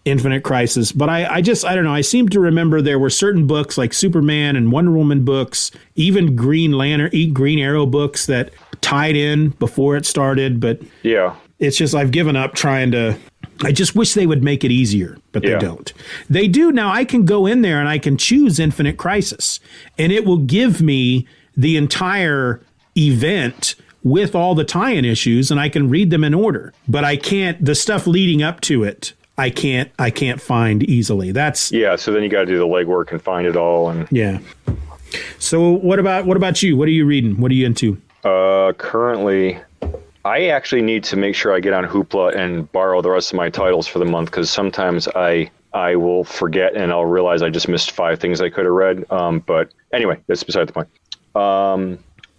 Infinite Crisis. But I don't know. I seem to remember there were certain books like Superman and Wonder Woman books, even Green Lantern, Green Arrow books that tied in before it started. But it's just I've given up trying to. I just wish they would make it easier, but they don't. They do now. I can go in there and I can choose Infinite Crisis, and it will give me the entire event with all the tie-in issues, and I can read them in order. But I can't. The stuff leading up to it, I can't find easily. That's so then you got to do the legwork and find it all. And So what about you? What are you reading? What are you into? Currently, I actually need to make sure I get on Hoopla and borrow the rest of my titles for the month, because sometimes I will forget and I'll realize I just missed 5 things I could have read. But anyway, that's beside the point.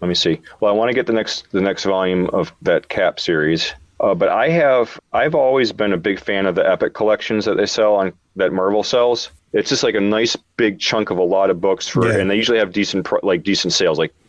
Let me see. Well, I want to get the next volume of that Cap series. But I've always been a big fan of the epic collections that they sell on, that Marvel sells. It's just like a nice big chunk of a lot of books and they usually have decent sales, like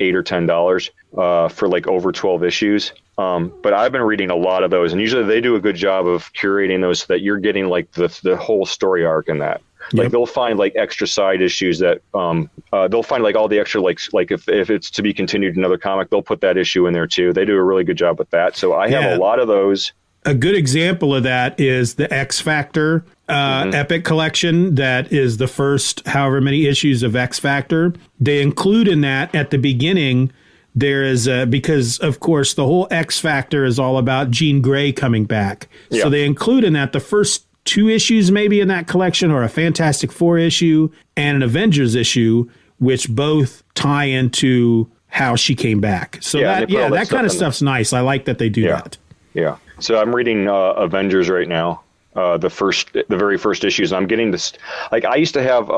$8 or $10 for like over 12 issues. But I've been reading a lot of those, and usually they do a good job of curating those so that you're getting like the whole story arc in that. Like they'll find like extra side issues that they'll find like all the extra like if it's to be continued in another comic, they'll put that issue in there too. They do a really good job with that. So I have a lot of those. A good example of that is the X Factor epic collection. That is the first however many issues of X Factor. They include in that at the beginning. There is because, of course, the whole X Factor is all about Jean Grey coming back. Yeah. So they include in that the first 2 issues maybe in that collection, or a Fantastic Four issue and an Avengers issue, which both tie into how she came back. So that kind of stuff's nice. I like that they do that. Yeah. So I'm reading Avengers right now, the very first issues. I'm getting this. Like I used to have,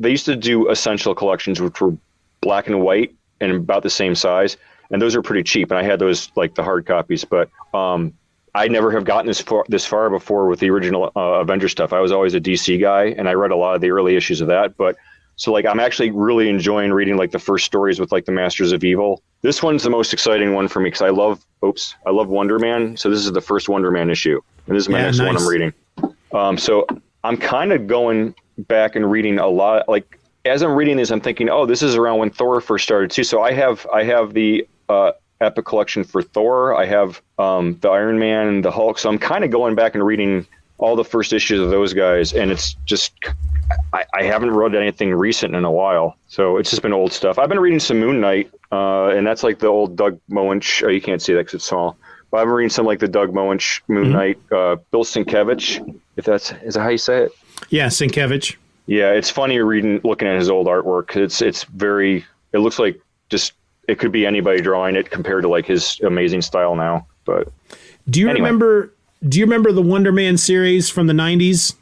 they used to do essential collections, which were black and white and about the same size, and those are pretty cheap. And I had those like the hard copies, but I never have gotten this far before with the original Avengers stuff. I was always a DC guy, and I read a lot of the early issues of that. But so like I'm actually really enjoying reading like the first stories with like the Masters of Evil. This one's the most exciting one for me because I love Wonder Man. So this is the first Wonder Man issue, and this is my next one I'm reading. So I'm kind of going back and reading a lot. Like as I'm reading this, I'm thinking, oh, this is around when Thor first started too. So I have the Epic Collection for Thor. I have the Iron Man and the Hulk. So I'm kind of going back and reading all the first issues of those guys. And it's just, I haven't read anything recent in a while. So it's just been old stuff. I've been reading some Moon Knight, and that's like the old Doug Moench. Oh, you can't see that because it's small. But I've been reading some like the Doug Moench, Moon Knight, Bill Sienkiewicz, if that's, is that how you say it? Yeah, Sienkiewicz. Yeah, it's funny reading, looking at his old artwork. It's very, it looks like just, it could be anybody drawing it compared to like his amazing style now. But do you remember the Wonder Man series from the 90s?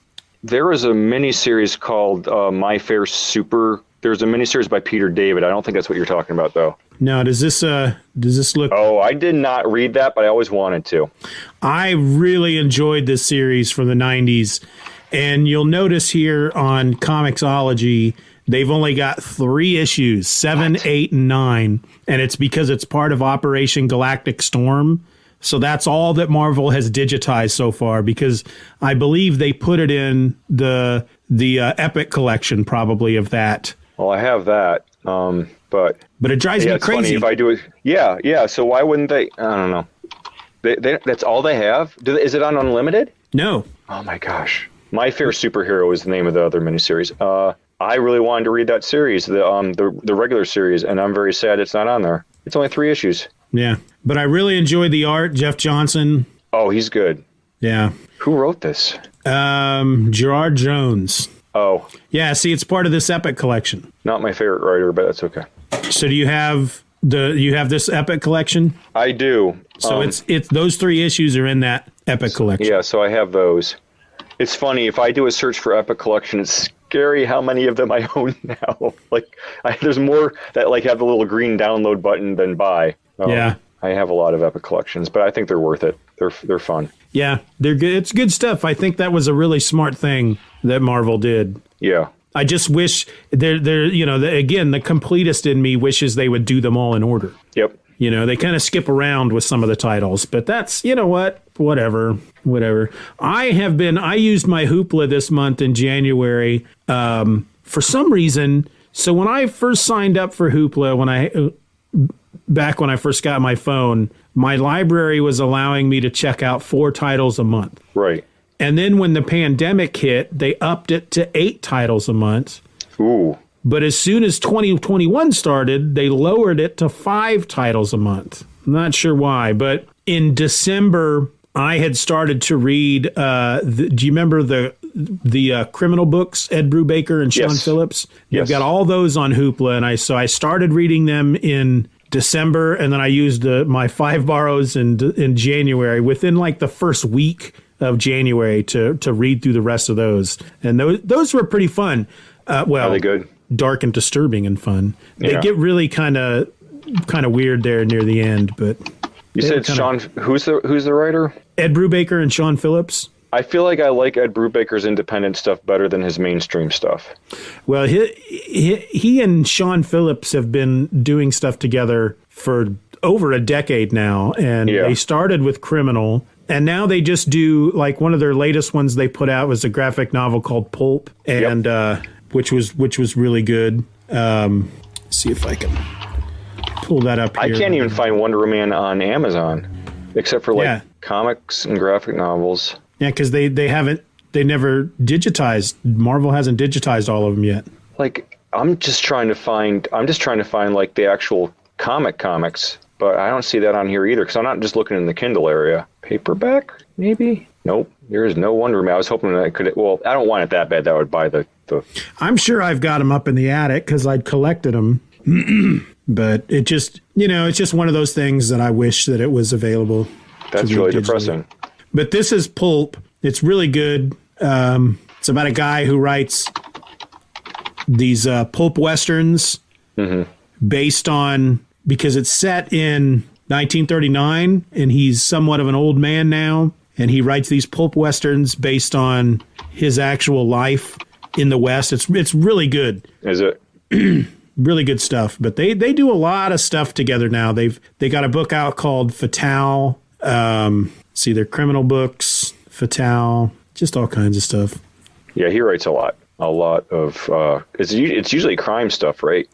There was a mini series called My Fair Super. There's a mini series by Peter David. I don't think that's what you're talking about though. Now, does this look? Oh, I did not read that, but I always wanted to. I really enjoyed this series from the 90s. And you'll notice here on Comixology, they've only got 3 issues, 7, what? 8, and 9. And it's because it's part of Operation Galactic Storm. So that's all that Marvel has digitized so far, because I believe they put it in the Epic Collection probably of that. Well, I have that. But it drives me crazy. Funny if I do it. Yeah, yeah. So why wouldn't they? I don't know. They that's all they have? Is it on Unlimited? No. Oh, my gosh. My Fair Superhero is the name of the other miniseries. I really wanted to read that series, the regular series, and I'm very sad it's not on there. It's only 3 issues. Yeah, but I really enjoyed the art, Jeff Johnson. Oh, he's good. Yeah. Who wrote this? Gerard Jones. Oh. Yeah, see, it's part of this Epic Collection. Not my favorite writer, but that's okay. So do you have this Epic Collection? I do. So it's those 3 issues are in that Epic Collection. Yeah, so I have those. It's funny, if I do a search for Epic Collection, it's scary how many of them I own now. Like, there's more that like have the little green download button than buy. Yeah, I have a lot of Epic Collections, but I think they're worth it. They're fun. Yeah, they're good. It's good stuff. I think that was a really smart thing that Marvel did. Yeah, I just wish they're you know, again, the completist in me wishes they would do them all in order. Yep. You know, they kind of skip around with some of the titles, but that's, you know what, whatever. I used my Hoopla this month in January for some reason. So when I first signed up for Hoopla, when I first got my phone, my library was allowing me to check out 4 titles a month. Right. And then when the pandemic hit, they upped it to 8 titles a month. Ooh. But as soon as 2021 started, they lowered it to 5 titles a month. I'm not sure why, but in December, I had started to read, do you remember the criminal books, Ed Brubaker and Sean Phillips? Yes. They've got all those on Hoopla, and I started reading them in December, and then I used my 5 borrows in January, within like the first week of January to read through the rest of those. And those were pretty fun. Well, really good. Dark and disturbing and fun. They get really kind of weird there near the end, but you said Sean. Who's the writer? Ed Brubaker and Sean Phillips. I feel like I like Ed Brubaker's independent stuff better than his mainstream stuff. Well, he and Sean Phillips have been doing stuff together for over a decade now, and they started with Criminal. And now they just do, like, one of their latest ones they put out was a graphic novel called Pulp, and which was really good. See if I can pull that up here. I can't even find Wonder Woman on Amazon, except for, like, comics and graphic novels. Yeah, because they never digitized. Marvel hasn't digitized all of them yet. Like, I'm just trying to find, like, the actual comics. But I don't see that on here either, because I'm not just looking in the Kindle area. Paperback, maybe? Nope. There is no Wonder Woman. I was hoping that I could. Well, I don't want it that bad. That would buy the. I'm sure I've got them up in the attic because I'd collected them. But it just, you know, it's just one of those things that I wish that it was available. That's really depressing. But this is Pulp. It's really good. It's about a guy who writes these pulp westerns based on. Because it's set in 1939, and he's somewhat of an old man now, and he writes these pulp westerns based on his actual life in the West. It's really good. Is it? Really good stuff. But they do a lot of stuff together now. They got a book out called Fatale. See, their criminal books, Fatale, just all kinds of stuff. Yeah, he writes a lot of it's usually crime stuff, right?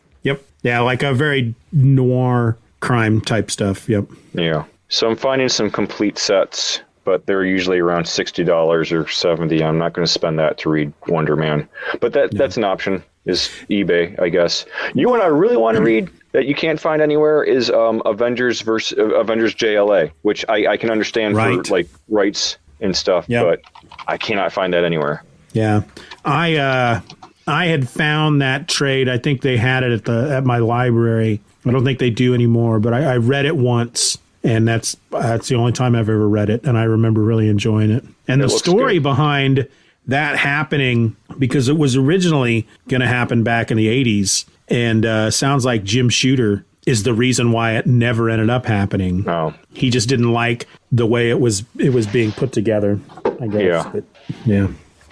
Yeah, like a very noir crime type stuff. Yep. Yeah. So I'm finding some complete sets, but they're usually around $60 or $70. I'm not going to spend that to read Wonder Man, but that's an option. Is eBay, I guess. You and I really want to read that you can't find anywhere is Avengers versus Avengers JLA, which I can understand for like rights and stuff, but I cannot find that anywhere. Yeah, I had found that trade. I think they had it at my library. I don't think they do anymore, but I read it once, and that's the only time I've ever read it, and I remember really enjoying it. And the story behind that happening, because it was originally going to happen back in the 80s, and sounds like Jim Shooter is the reason why it never ended up happening. No. He just didn't like the way it was being put together, I guess. Yeah. But, yeah.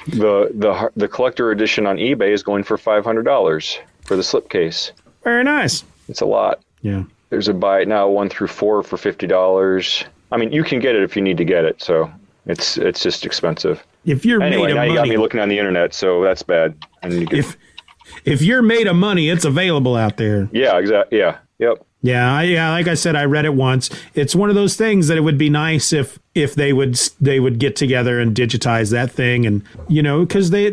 The collector edition on eBay is going for $500 for the slipcase. Very nice. It's a lot. Yeah. There's a buy it now 1 through 4 for $50. I mean, you can get it if you need to get it, so it's just expensive. If you're made of money, you got me looking on the internet, so that's bad. And you can... If you're made of money, it's available out there. Yeah, exactly. Yeah, yep. Yeah. Like I said, I read it once. It's one of those things that it would be nice if they would get together and digitize that thing, and you know, because they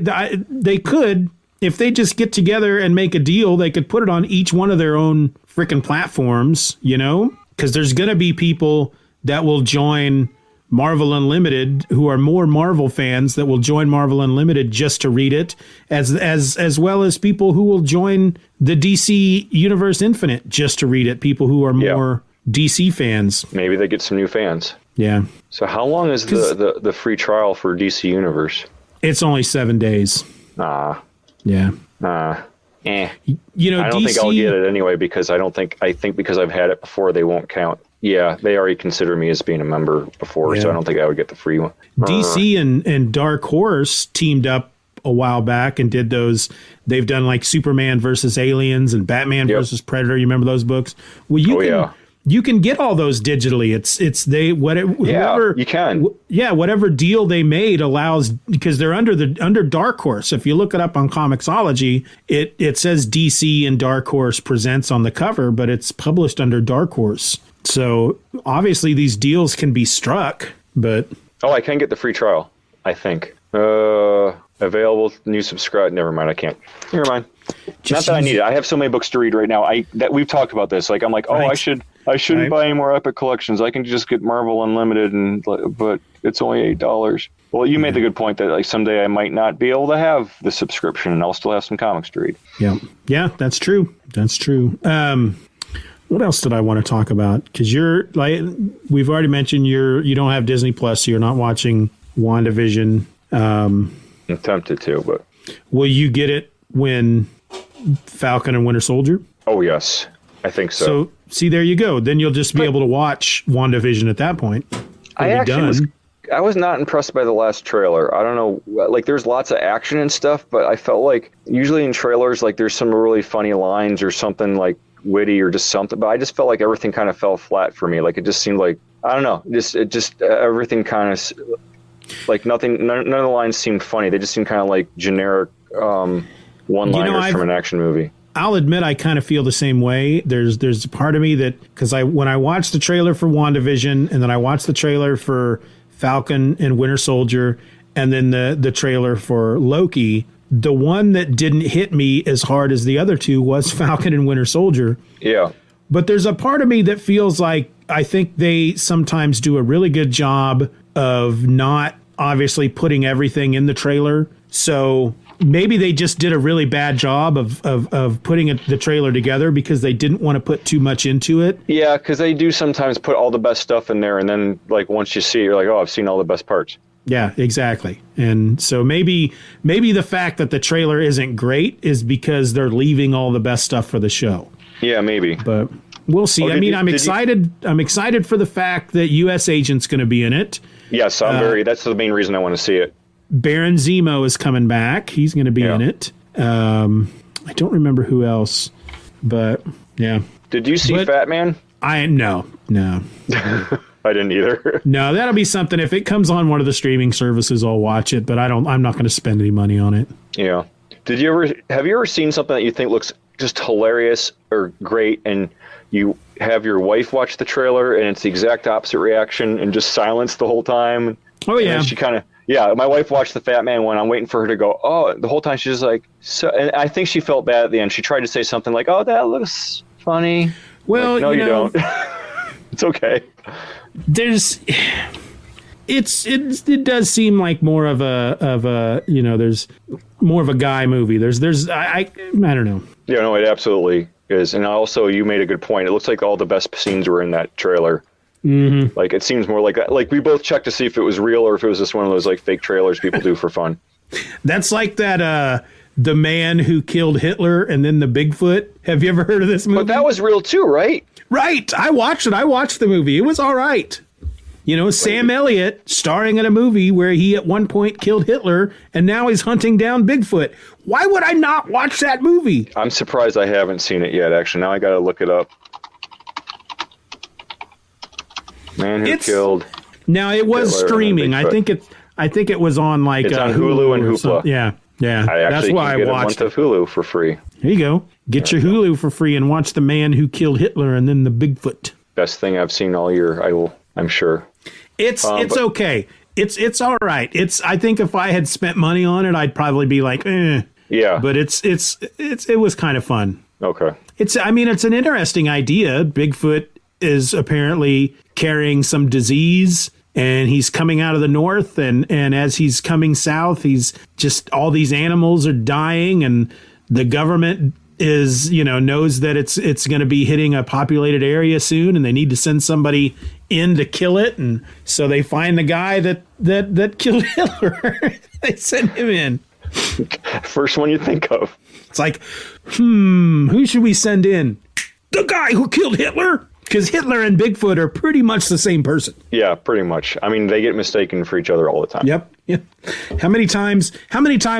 could, if they just get together and make a deal, they could put it on each one of their own freaking platforms, you know, because there's gonna be people that will join Marvel Unlimited, who are more Marvel fans, that will join Marvel Unlimited just to read it, as well as people who will join the DC Universe Infinite just to read it, people who are more DC fans. Maybe they get some new fans. Yeah. So how long is the free trial for DC Universe? It's only 7 days. Yeah. You know, I don't think I'll get it anyway, because I think because I've had it before, they won't count. Yeah, they already consider me as being a member before, so I don't think I would get the free one. DC and Dark Horse teamed up a while back and did those. They've done like Superman versus Aliens and Batman versus Predator. You remember those books? Well, you can get all those digitally. Whatever deal they made allows, because they're under Dark Horse. If you look it up on Comixology, it says DC and Dark Horse Presents on the cover, but it's published under Dark Horse. So obviously these deals can be struck, but... Oh, I can get the free trial, I think. Available, new subscribe. Never mind, I can't. Never mind. Just Not that I need it. I have so many books to read right now. We've talked about this. Like, I'm like, I shouldn't buy any more Epic Collections. I can just get Marvel Unlimited, but it's only $8. Well, you made the good point that like someday I might not be able to have the subscription, and I'll still have some comics to read. Yeah, that's true. That's true. What else did I want to talk about? Because you're like, we've already mentioned you don't have Disney Plus, so you're not watching WandaVision. I'm tempted to, but will you get it when Falcon and Winter Soldier? Oh yes, I think so. So see, there you go. Then you'll just be able to watch WandaVision at that point. I was not impressed by the last trailer. I don't know, like there's lots of action and stuff, but I felt like usually in trailers, like there's some really funny lines or something like witty or just something, but I just felt like everything kind of fell flat for me. Like it just seemed like, I don't know, everything kind of like nothing, none of the lines seemed funny. They just seemed kind of like generic one-liners from an action movie. I'll admit I kind of feel the same way. There's a part of me that, because when I watched the trailer for WandaVision, and then I watched the trailer for Falcon and Winter Soldier, and then the trailer for Loki, the one that didn't hit me as hard as the other two was Falcon and Winter Soldier. Yeah. But there's a part of me that feels like I think they sometimes do a really good job of not obviously putting everything in the trailer. So maybe they just did a really bad job of putting the trailer together because they didn't want to put too much into it. Yeah, because they do sometimes put all the best stuff in there. And then like once you see it, you're like, oh, I've seen all the best parts. Yeah, exactly. And so maybe the fact that the trailer isn't great is because they're leaving all the best stuff for the show. Yeah, maybe. But we'll see. I'm excited. I'm excited for the fact that U.S. Agent's going to be in it. Yes, that's the main reason I want to see it. Baron Zemo is coming back. He's going to be in it. I don't remember who else, but yeah. Did you see Fat Man? No. I didn't either. No, that'll be something. If it comes on one of the streaming services, I'll watch it, but I'm not going to spend any money on it. Yeah. Have you ever seen something that you think looks just hilarious or great, and you have your wife watch the trailer and it's the exact opposite reaction and just silence the whole time. Oh yeah. And she kind of, yeah, my wife watched the Fat Man one. I'm waiting for her to go, oh, the whole time she's just like, so, and I think she felt bad at the end. She tried to say something like, oh, that looks funny. Well, like, no, you know, don't. It's okay. There's, it does seem like more of a, you know, there's more of a guy movie. I don't know. Yeah, no, it absolutely is. And also you made a good point. It looks like all the best scenes were in that trailer. Mm-hmm. Like it seems more like we both checked to see if it was real or if it was just one of those like fake trailers people do for fun. That's like that the man who killed Hitler and then the Bigfoot. Have you ever heard of this movie? But that was real too, right? Right. I watched it. I watched the movie. It was all right. You know, Sam Elliott starring in a movie where he at one point killed Hitler and now he's hunting down Bigfoot. Why would I not watch that movie? I'm surprised I haven't seen it yet. Actually, now I got to look it up. Man Who Killed. Now it was streaming. I think it was on like it's on Hulu and Hoopla. Yeah. That's why I watched a month of Hulu for free. There you go. Get your Hulu for free and watch The Man Who Killed Hitler and then the Bigfoot. Best thing I've seen all year. I'm sure. It's okay. It's all right. I think if I had spent money on it, I'd probably be like, eh. Yeah. But it was kind of fun. Okay. It's an interesting idea. Bigfoot is apparently carrying some disease and he's coming out of the north, and as he's coming south, he's just all these animals are dying, and the government is, you know, knows that it's going to be hitting a populated area soon and they need to send somebody in to kill it, and so they find the guy that killed Hitler. They send him in. First one you think of. It's like, who should we send in? The guy who killed Hitler? Because Hitler and Bigfoot are pretty much the same person. Yeah, pretty much. I mean, they get mistaken for each other all the time. Yep. How many times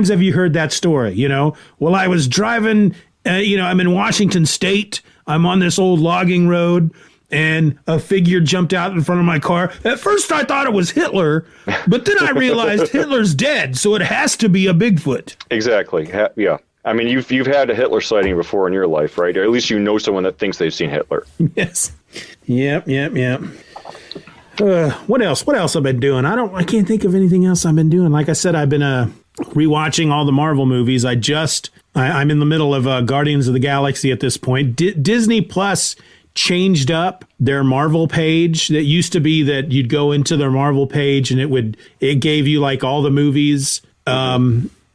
have you heard that story? You know, well, I was driving, I'm in Washington State. I'm on this old logging road and a figure jumped out in front of my car. At first, I thought it was Hitler, but then I realized Hitler's dead. So it has to be a Bigfoot. Exactly. Yeah. I mean, you've had a Hitler sighting before in your life, right? Or at least you know someone that thinks they've seen Hitler. Yes. Yep. What else I've been doing? I can't think of anything else I've been doing. Like I said, I've been rewatching all the Marvel movies. I'm in the middle of Guardians of the Galaxy at this point. Disney Plus changed up their Marvel page. That used to be that you'd go into their Marvel page and it gave you like all the movies.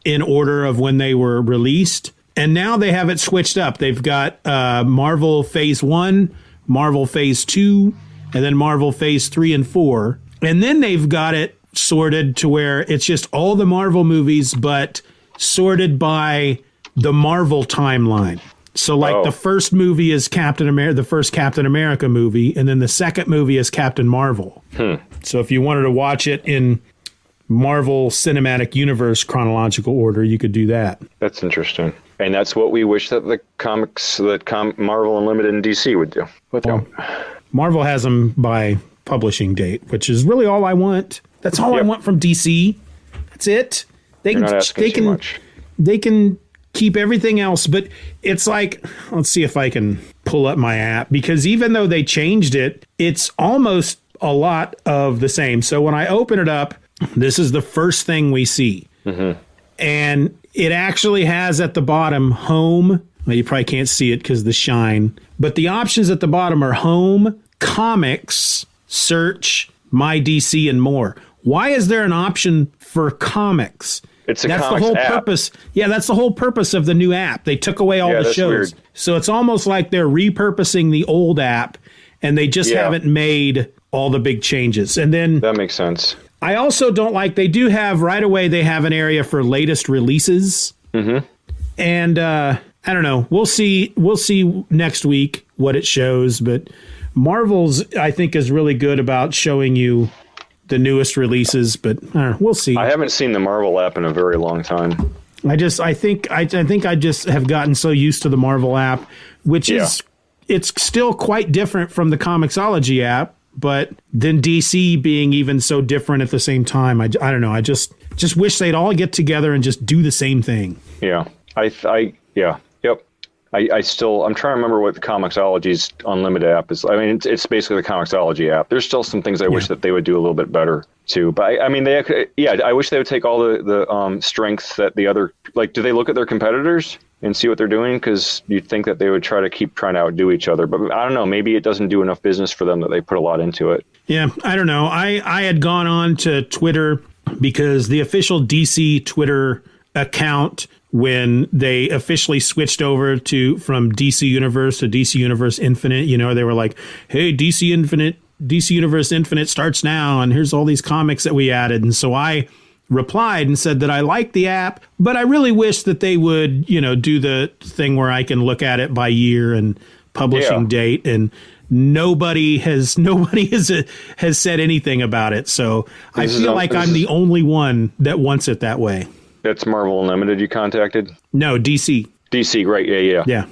In order of when they were released. And now they have it switched up. They've got Marvel Phase 1, Marvel Phase 2, and then Marvel Phase 3 and 4. And then they've got it sorted to where it's just all the Marvel movies, but sorted by the Marvel timeline. So like the first movie is the first Captain America movie, and then the second movie is Captain Marvel. So if you wanted to watch it in Marvel Cinematic Universe chronological order, you could do that. That's interesting. And that's what we wish that the comics, Marvel Unlimited and DC would do. Marvel has them by publishing date, which is really all I want. That's all I want from DC. That's it. They can keep everything else, but it's like, let's see if I can pull up my app, because even though they changed it, it's almost a lot of the same. So when I open it up, this is the first thing we see. Mm-hmm. And it actually has at the bottom home. Well, you probably can't see it because the shine. But the options at the bottom are home, comics, search, my DC, and more. Why is there an option for comics? That's the whole purpose. Yeah, that's the whole purpose of the new app. They took away all the shows. Weird. So it's almost like they're repurposing the old app, and they just haven't made all the big changes. And then that makes sense. I also don't like, they do have, right away, they have an area for latest releases. Mm-hmm. And I don't know. We'll see next week what it shows. But Marvel's, I think, is really good about showing you the newest releases. But we'll see. I haven't seen the Marvel app in a very long time. I think I just have gotten so used to the Marvel app, which is, it's still quite different from the Comixology app. But then DC being even so different at the same time, I don't know. I just wish they'd all get together and just do the same thing. Yeah. I'm trying to remember what the Comixology's Unlimited app is. I mean, it's basically the Comixology app. There's still some things I wish that they would do a little bit better too. But I wish they would take all the strengths that the other, like, do they look at their competitors and see what they're doing? Because you'd think that they would keep trying to outdo each other. But I don't know, maybe it doesn't do enough business for them that they put a lot into it. Yeah, I don't know. I had gone on to Twitter because the official DC Twitter account, when they officially switched over from DC Universe to DC Universe Infinite, they were like, hey, DC Universe Infinite starts now, and here's all these comics that we added. And so I replied and said that I like the app, but I really wish that they would, do the thing where I can look at it by year and publishing date. And nobody has said anything about it. So I feel like I'm the only one that wants it that way. That's Marvel Unlimited you contacted? No, DC. DC, right. Yeah.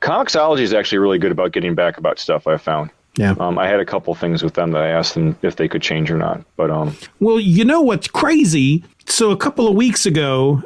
Comixology is actually really good about getting back about stuff, I've found. Yeah. I had a couple things with them that I asked them if they could change or not. But well, you know what's crazy? So a couple of weeks ago,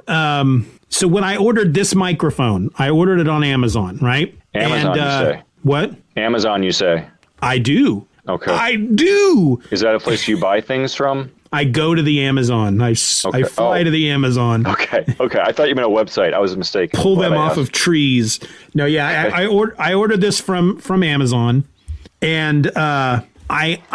so when I ordered this microphone, I ordered it on Amazon, right? Amazon, and, you say? What? Amazon, you say? I do. Okay. I do. Is that a place you buy things from? I go to the Amazon. I fly to the Amazon. Okay. I thought you meant a website. I was mistaken. Pull them off of trees. No, yeah. Okay. I ordered this from Amazon, and I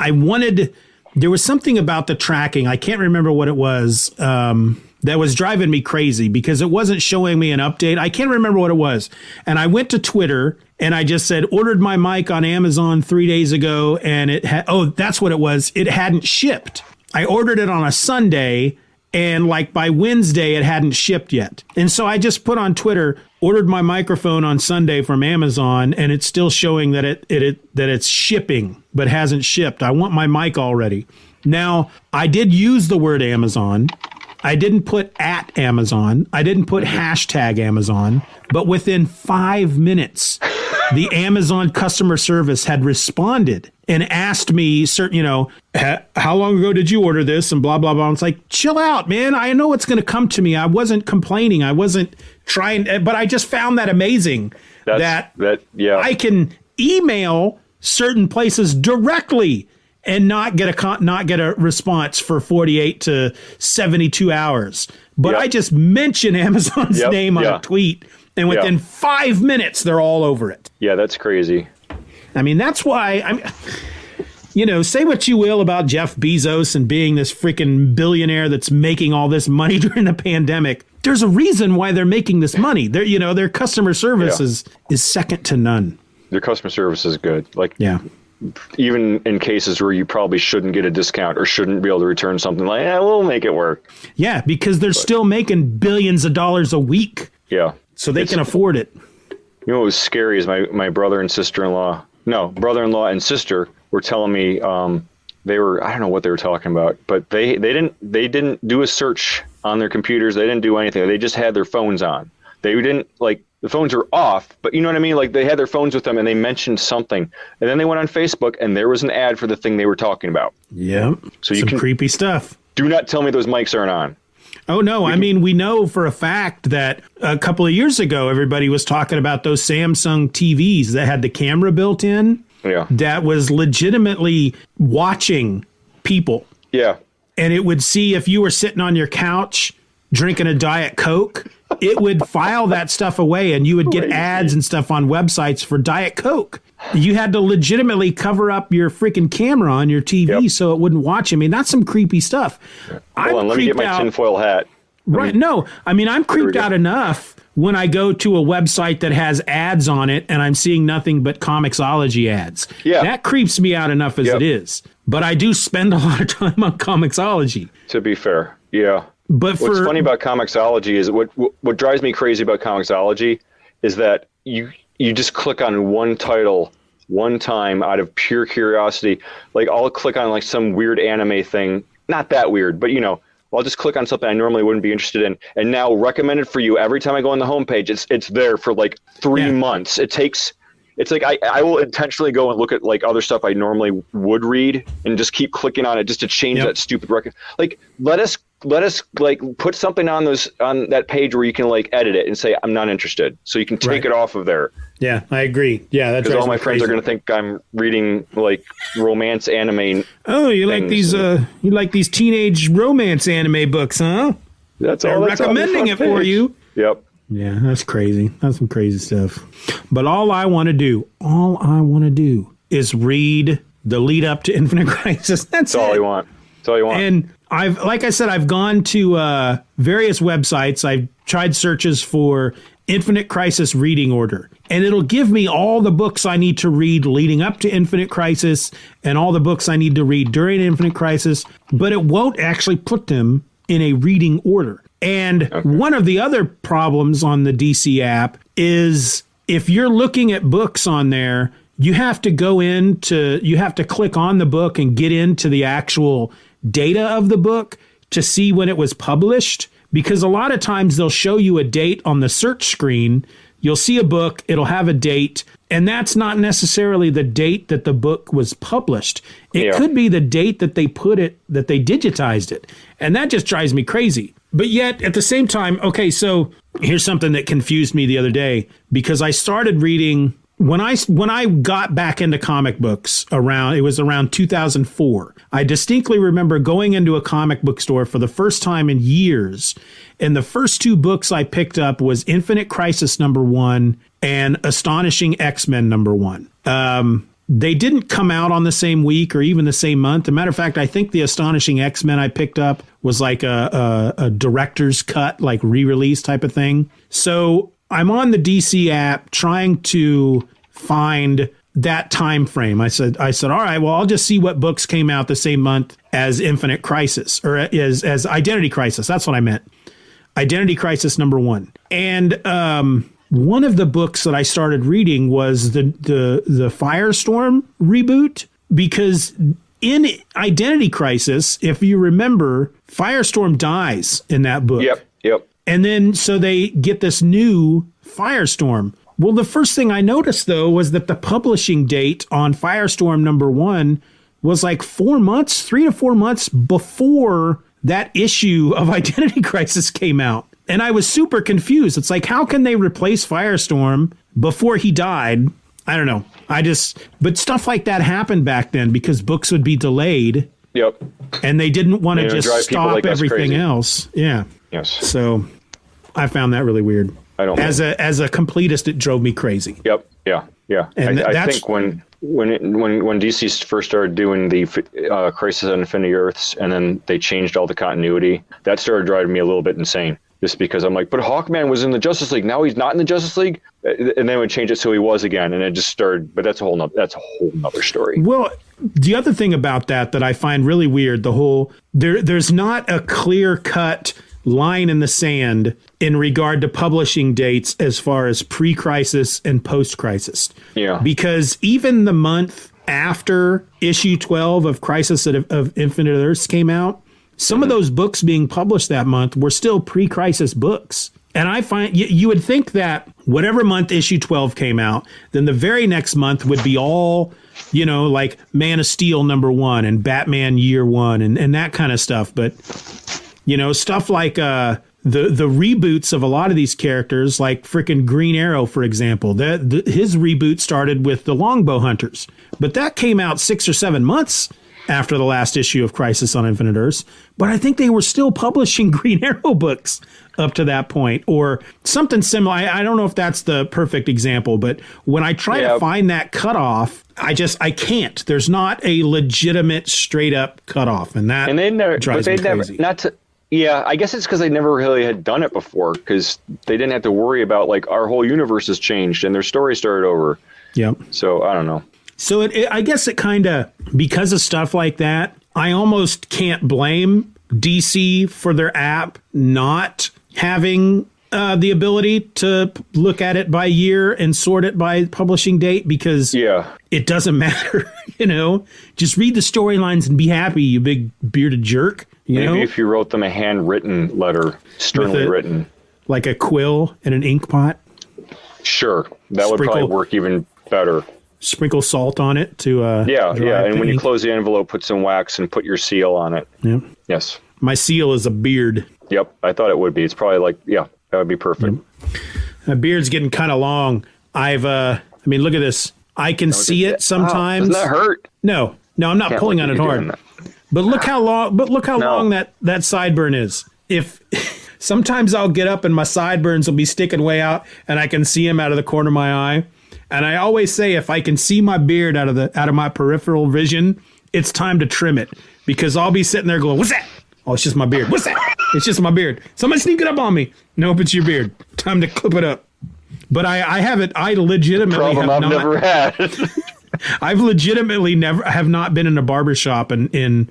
wanted. There was something about the tracking. I can't remember what it was that was driving me crazy because it wasn't showing me an update. I can't remember what it was, and I went to Twitter. And I just said, ordered my mic on Amazon 3 days ago, and it had, that's what it was. It hadn't shipped. I ordered it on a Sunday, and by Wednesday, it hadn't shipped yet. And so I just put on Twitter, ordered my microphone on Sunday from Amazon, and it's still showing that it's shipping, but hasn't shipped. I want my mic already. Now, I did use the word Amazon. I didn't put at Amazon. I didn't put hashtag Amazon, but within 5 minutes, the Amazon customer service had responded and asked me, how long ago did you order this? And blah, blah, blah. It's like, chill out, man. I know it's going to come to me. I wasn't complaining. I wasn't trying, but I just found that amazing that I can email certain places directly and not get a response for 48 to 72 hours. But I just mention Amazon's name on a tweet, and within 5 minutes, they're all over it. Yeah, that's crazy. I mean, that's why, say what you will about Jeff Bezos and being this freaking billionaire that's making all this money during the pandemic. There's a reason why they're making this money. Their customer service is second to none. Their customer service is good. Even in cases where you probably shouldn't get a discount or shouldn't be able to return something, we'll make it work. Yeah, because they're still making billions of dollars a week. Yeah. So they can afford it. You know what was scary is my brother-in-law and sister were telling me they were, I don't know what they were talking about, but they didn't do a search on their computers. They didn't do anything. They just had their phones on. They didn't the phones were off, but you know what I mean? They had their phones with them and they mentioned something, and then they went on Facebook and there was an ad for the thing they were talking about. Yeah. So creepy stuff. Do not tell me those mics aren't on. Oh, no. We know for a fact that a couple of years ago, everybody was talking about those Samsung TVs that had the camera built in. Yeah. That was legitimately watching people. Yeah. And it would see if you were sitting on your couch drinking a Diet Coke. It would file that stuff away, and you would get ads and stuff on websites for Diet Coke. You had to legitimately cover up your freaking camera on your TV so it wouldn't watch. I mean, that's some creepy stuff. Hold on, let me get my tinfoil hat. Right. No, I'm creeped out enough when I go to a website that has ads on it and I'm seeing nothing but Comixology ads. Yeah. That creeps me out enough as it is. But I do spend a lot of time on Comixology. To be fair. Yeah. But what's funny about Comixology is what drives me crazy about Comixology is that you just click on one title one time out of pure curiosity. Like, I'll click on some weird anime thing. Not that weird, but I'll just click on something I normally wouldn't be interested in. And now recommended for you every time I go on the homepage, it's there for 3 months. It takes... It's I will intentionally go and look at other stuff I normally would read and just keep clicking on it just to change that stupid record. Let us let us like put something on those on that page where you can like edit it and say I'm not interested, so you can take it off of there. Yeah, I agree. Yeah, that's because all my friends are going to think I'm reading like romance anime. Oh, you like these? You like these teenage romance anime books, huh? That's all. They're recommending it for you. Yep. Yeah, that's crazy. That's some crazy stuff. But all I want to do is read the lead up to Infinite Crisis. That's all you want. That's all you want. And I've, like I said, I've gone to various websites. I've tried searches for Infinite Crisis reading order, and it'll give me all the books I need to read leading up to Infinite Crisis and all the books I need to read during Infinite Crisis, but it won't actually put them in a reading order. And one of the other problems on the DC app is if you're looking at books on there, you have to click on the book and get into the actual data of the book to see when it was published, because a lot of times they'll show you a date on the search screen. You'll see a book, it'll have a date, and that's not necessarily the date that the book was published. It could be the date that they put it, that they digitized it, and that just drives me crazy. But yet, at the same time, okay, so here's something that confused me the other day, because I started reading... When I got back into comic books around 2004, I distinctly remember going into a comic book store for the first time in years, and the first two books I picked up was Infinite Crisis number 1 and Astonishing X-Men number 1. They didn't come out on the same week or even the same month. As a matter of fact, I think the Astonishing X-Men I picked up was like a director's cut, like re-release type of thing. So I'm on the DC app trying to find that time frame. I said, all right, well, I'll just see what books came out the same month as Infinite Crisis, or as Identity Crisis. That's what I meant. Identity Crisis number 1. And one of the books that I started reading was the Firestorm reboot, because in Identity Crisis, if you remember, Firestorm dies in that book. Yep. And then, so they get this new Firestorm. Well, the first thing I noticed, though, was that the publishing date on Firestorm number 1 was like 3 to 4 months before that issue of Identity Crisis came out. And I was super confused. It's like, how can they replace Firestorm before he died? I don't know. But stuff like that happened back then because books would be delayed. Yep. And they didn't want to just stop everything else. Yeah. Yes. So I found that really weird. I don't as a completist, it drove me crazy. Yep. Yeah. And I think when DC first started doing the Crisis on Infinite Earths, and then they changed all the continuity, that started driving me a little bit insane. Just because I'm like, but Hawkman was in the Justice League. Now he's not in the Justice League, and then would change it so he was again, and it just started. But that's a whole nother story. Well, the other thing about that I find really weird, the whole there's not a clear cut line in the sand in regard to publishing dates as far as pre-crisis and post-crisis. Yeah, because even the month after issue 12 of Crisis of Infinite Earths came out, some of those books being published that month were still pre-crisis books. And I find you would think that whatever month issue 12 came out, then the very next month would be all, like Man of Steel number 1 and Batman year 1 and that kind of stuff. But, stuff like the reboots of a lot of these characters, like frickin' Green Arrow, for example, his reboot started with the Longbow Hunters, but that came out 6 or 7 months after the last issue of Crisis on Infinite Earths, but I think they were still publishing Green Arrow books up to that point, or something similar. I don't know if that's the perfect example, but when I try to find that cutoff, I can't. There's not a legitimate straight up cutoff, and that drives me crazy. I guess it's because they never really had done it before, because they didn't have to worry about like our whole universe has changed and their story started over. Yeah. So I don't know. So I guess it kind of, because of stuff like that, I almost can't blame DC for their app not having the ability to look at it by year and sort it by publishing date, because it doesn't matter, Just read the storylines and be happy, you big bearded jerk. Maybe if you wrote them a handwritten letter, sternly written. Like a quill and an ink pot? Sure. That would probably work even better. Sprinkle salt on it to and when you close the envelope, put some wax and put your seal on it. Yeah. Yes. My seal is a beard. Yep, I thought it would be. It's probably like, yeah, that would be perfect. Yep. My beard's getting kind of long. I mean, look at this. I can see it sometimes. Does that hurt? No, no, I'm not pulling on it hard. But look how long. But look how long that sideburn is. If sometimes I'll get up and my sideburns will be sticking way out, and I can see them out of the corner of my eye. And I always say, if I can see my beard out of my peripheral vision, it's time to trim it, because I'll be sitting there going, "What's that? Oh, it's just my beard. What's that? It's just my beard. Somebody sneak it up on me. Nope, it's your beard. Time to clip it up." But I haven't. I legitimately have not. Never had. I've legitimately have not been in a barbershop in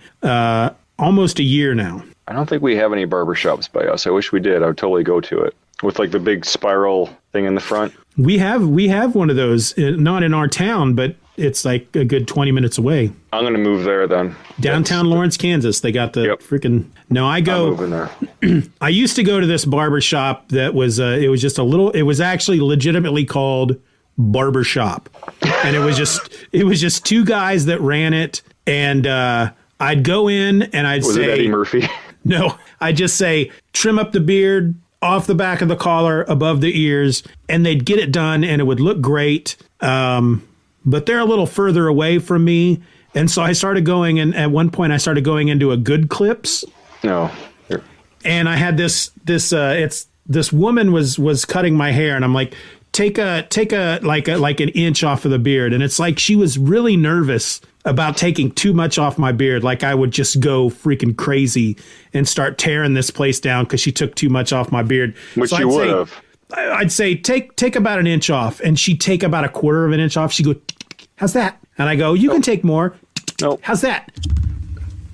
almost a year now. I don't think we have any barbershops by us. I wish we did. I would totally go to it with like the big spiral thing in the front. We have one of those, not in our town, but it's like a good 20 minutes away. I'm going to move there then. Downtown Lawrence, Kansas. They got the freaking... No, I go... I'm moving there. I used to go to this barbershop that was... it was just a little... It was actually legitimately called Barbershop. And it was just two guys that ran it. And I'd go in and I'd say... Was it Eddie Murphy? No. I'd just say, trim up the beard, off the back of the collar, above the ears. And they'd get it done and it would look great. But they're a little further away from me. And so I started going, and at one point I started going into a Good Clips. No. Here. And I had this woman was cutting my hair, and I'm like, take an inch off of the beard. And it's like, she was really nervous about taking too much off my beard. Like I would just go freaking crazy and start tearing this place down because she took too much off my beard. Which so you would have. I'd say, take about an inch off. And she'd take about a quarter of an inch off. She'd go, "How's that?" And I go, "You can take more." "No. How's that?"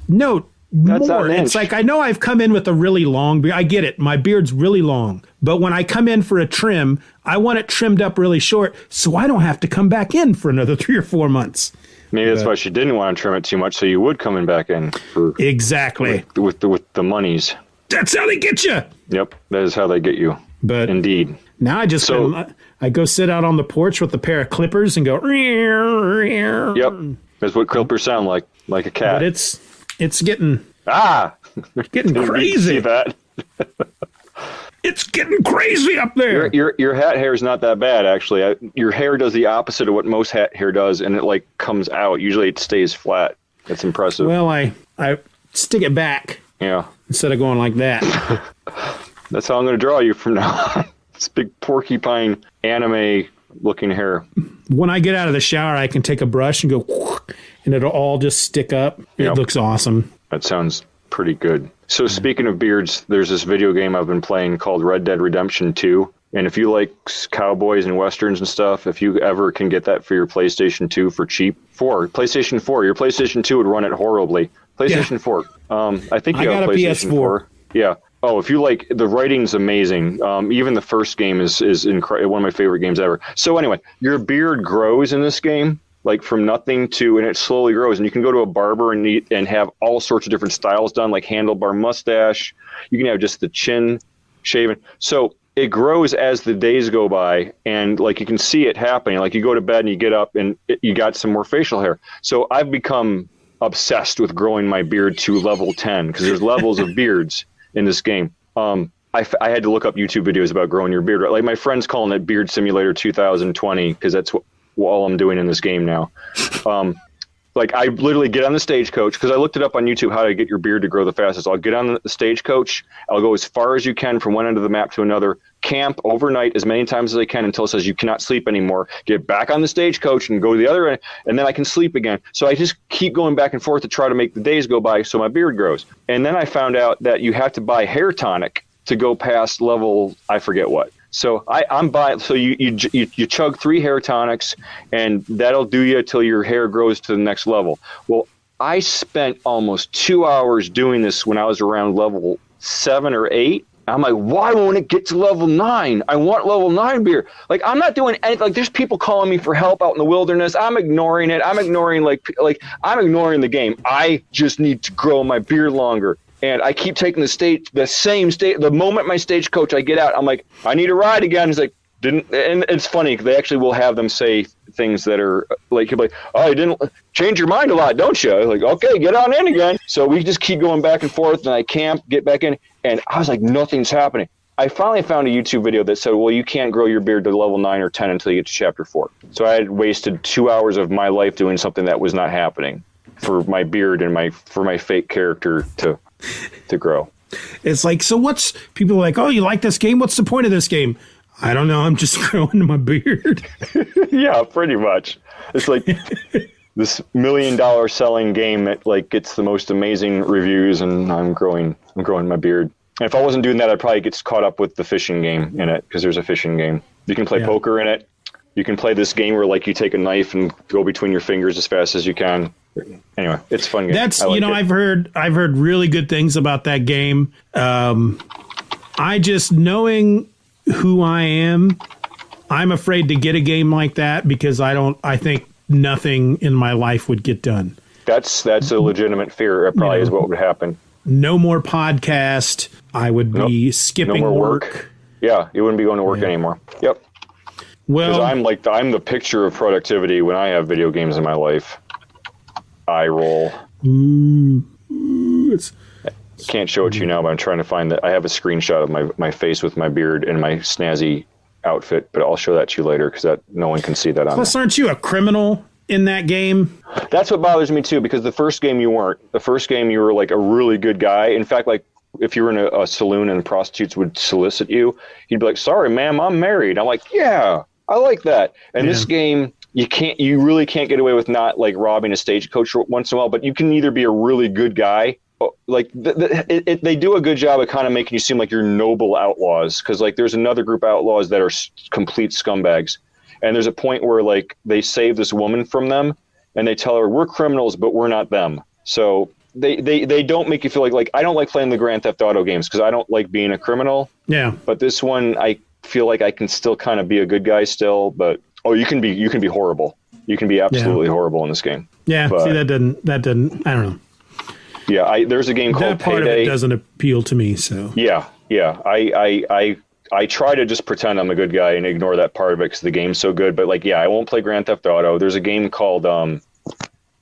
"No, that's more." It's like, I know I've come in with a really long beard. I get it. My beard's really long. But when I come in for a trim, I want it trimmed up really short so I don't have to come back in for another 3 or 4 months. Maybe that's why she didn't want to trim it too much, so you would come in back in. Exactly. With the monies. That's how they get you. Yep, that is how they get you. But indeed. Now I go sit out on the porch with a pair of clippers and go. Yep, that's what clippers sound like a cat. But it's getting getting crazy. See that? It's getting crazy up there. Your hat hair is not that bad, actually. Your hair does the opposite of what most hat hair does, and it like comes out. Usually, it stays flat. That's impressive. Well, I stick it back. Yeah. Instead of going like that. That's how I'm going to draw you from now on. This big porcupine anime-looking hair. When I get out of the shower, I can take a brush and go, and it'll all just stick up. Yep. It looks awesome. That sounds pretty good. So speaking of beards, there's this video game I've been playing called Red Dead Redemption 2. And if you like cowboys and westerns and stuff, if you ever can get that for your PlayStation 2 for cheap. PlayStation 4. Your PlayStation 2 would run it horribly. PlayStation 4. I think you have a PlayStation 4. 4. Yeah. Oh, if you like, the writing's amazing. Even the first game is one of my favorite games ever. So anyway, your beard grows in this game, like from nothing to, and it slowly grows. And you can go to a barber and have all sorts of different styles done, like handlebar mustache. You can have just the chin shaven. So it grows as the days go by, and like you can see it happening. Like you go to bed and you get up and you got some more facial hair. So I've become obsessed with growing my beard to level 10 because there's levels of beards in this game. I had to look up YouTube videos about growing your beard. Right? Like my friend's calling it Beard Simulator 2020 because that's all I'm doing in this game now. Like I literally get on the stagecoach because I looked it up on YouTube how to get your beard to grow the fastest. I'll get on the stagecoach. I'll go as far as you can from one end of the map to another. Camp overnight as many times as I can until it says you cannot sleep anymore. Get back on the stagecoach and go to the other end, and then I can sleep again. So I just keep going back and forth to try to make the days go by so my beard grows. And then I found out that you have to buy hair tonic to go past level, I forget what. So I'm buying. So you chug 3 hair tonics, and that'll do you till your hair grows to the next level. Well, I spent almost 2 hours doing this when I was around level 7 or 8. I'm like, why won't it get to level 9? I want level 9 beard. Like, I'm not doing anything. Like, there's people calling me for help out in the wilderness. I'm ignoring it. I'm ignoring I'm ignoring the game. I just need to grow my beard longer. And I keep taking the moment my stagecoach, I get out, I'm like, I need a ride again. He's like, and it's funny, they actually will have them say things that are like, oh, you didn't change your mind a lot, don't you? Like, okay, get on in again. So we just keep going back and forth, and I camp, get back in, and I was like, nothing's happening. I finally found a YouTube video that said, well, you can't grow your beard to level 9 or 10 until you get to chapter 4. So I had wasted 2 hours of my life doing something that was not happening for my beard and for my fake character to grow. It's like, so what's, people are like, oh, you like this game? What's the point of this game? I don't know. I'm just growing my beard. Yeah, pretty much. It's like this $1 million selling game that like gets the most amazing reviews, and I'm growing my beard. And if I wasn't doing that, I'd probably get caught up with the fishing game in it, because there's a fishing game. You can play poker in it. You can play this game where like you take a knife and go between your fingers as fast as you can. Anyway, it's a fun game. That's like, you know, it. I've heard really good things about that game. I just, knowing who I am, I'm afraid to get a game like that because I think nothing in my life would get done. That's a legitimate fear. It probably is what would happen. No more podcast. I would be skipping no more work. Yeah, you wouldn't be going to work anymore. Yep. Well, because I'm the picture of productivity when I have video games in my life. Eye roll. I can't show it to you now, but I'm trying to find that. I have a screenshot of my face with my beard and my snazzy outfit, but I'll show that to you later because that no one can see that. Plus, aren't you a criminal in that game? That's what bothers me too, because the first game you weren't. The first game you were like a really good guy. In fact, like if you were in a saloon and the prostitutes would solicit you, you'd be like, "Sorry, ma'am, I'm married." I'm like, "Yeah, I like that." And this game, you really can't get away with not like robbing a stagecoach once in a while, but you can either be a really good guy. Like they do a good job of kind of making you seem like you're noble outlaws, because like there's another group of outlaws that are complete scumbags, and there's a point where like they save this woman from them and they tell her we're criminals but we're not them. So they don't make you feel like I don't like playing the Grand Theft Auto games because I don't like being a criminal. Yeah. But this one I feel like I can still kind of be a good guy still, but you can be horrible. You can be absolutely horrible in this game. Yeah. But, see, that didn't. I don't know. Yeah, there's a game called Payday. That part of it doesn't appeal to me, so... Yeah. I try to just pretend I'm a good guy and ignore that part of it because the game's so good. But, like, yeah, I won't play Grand Theft Auto. There's a game called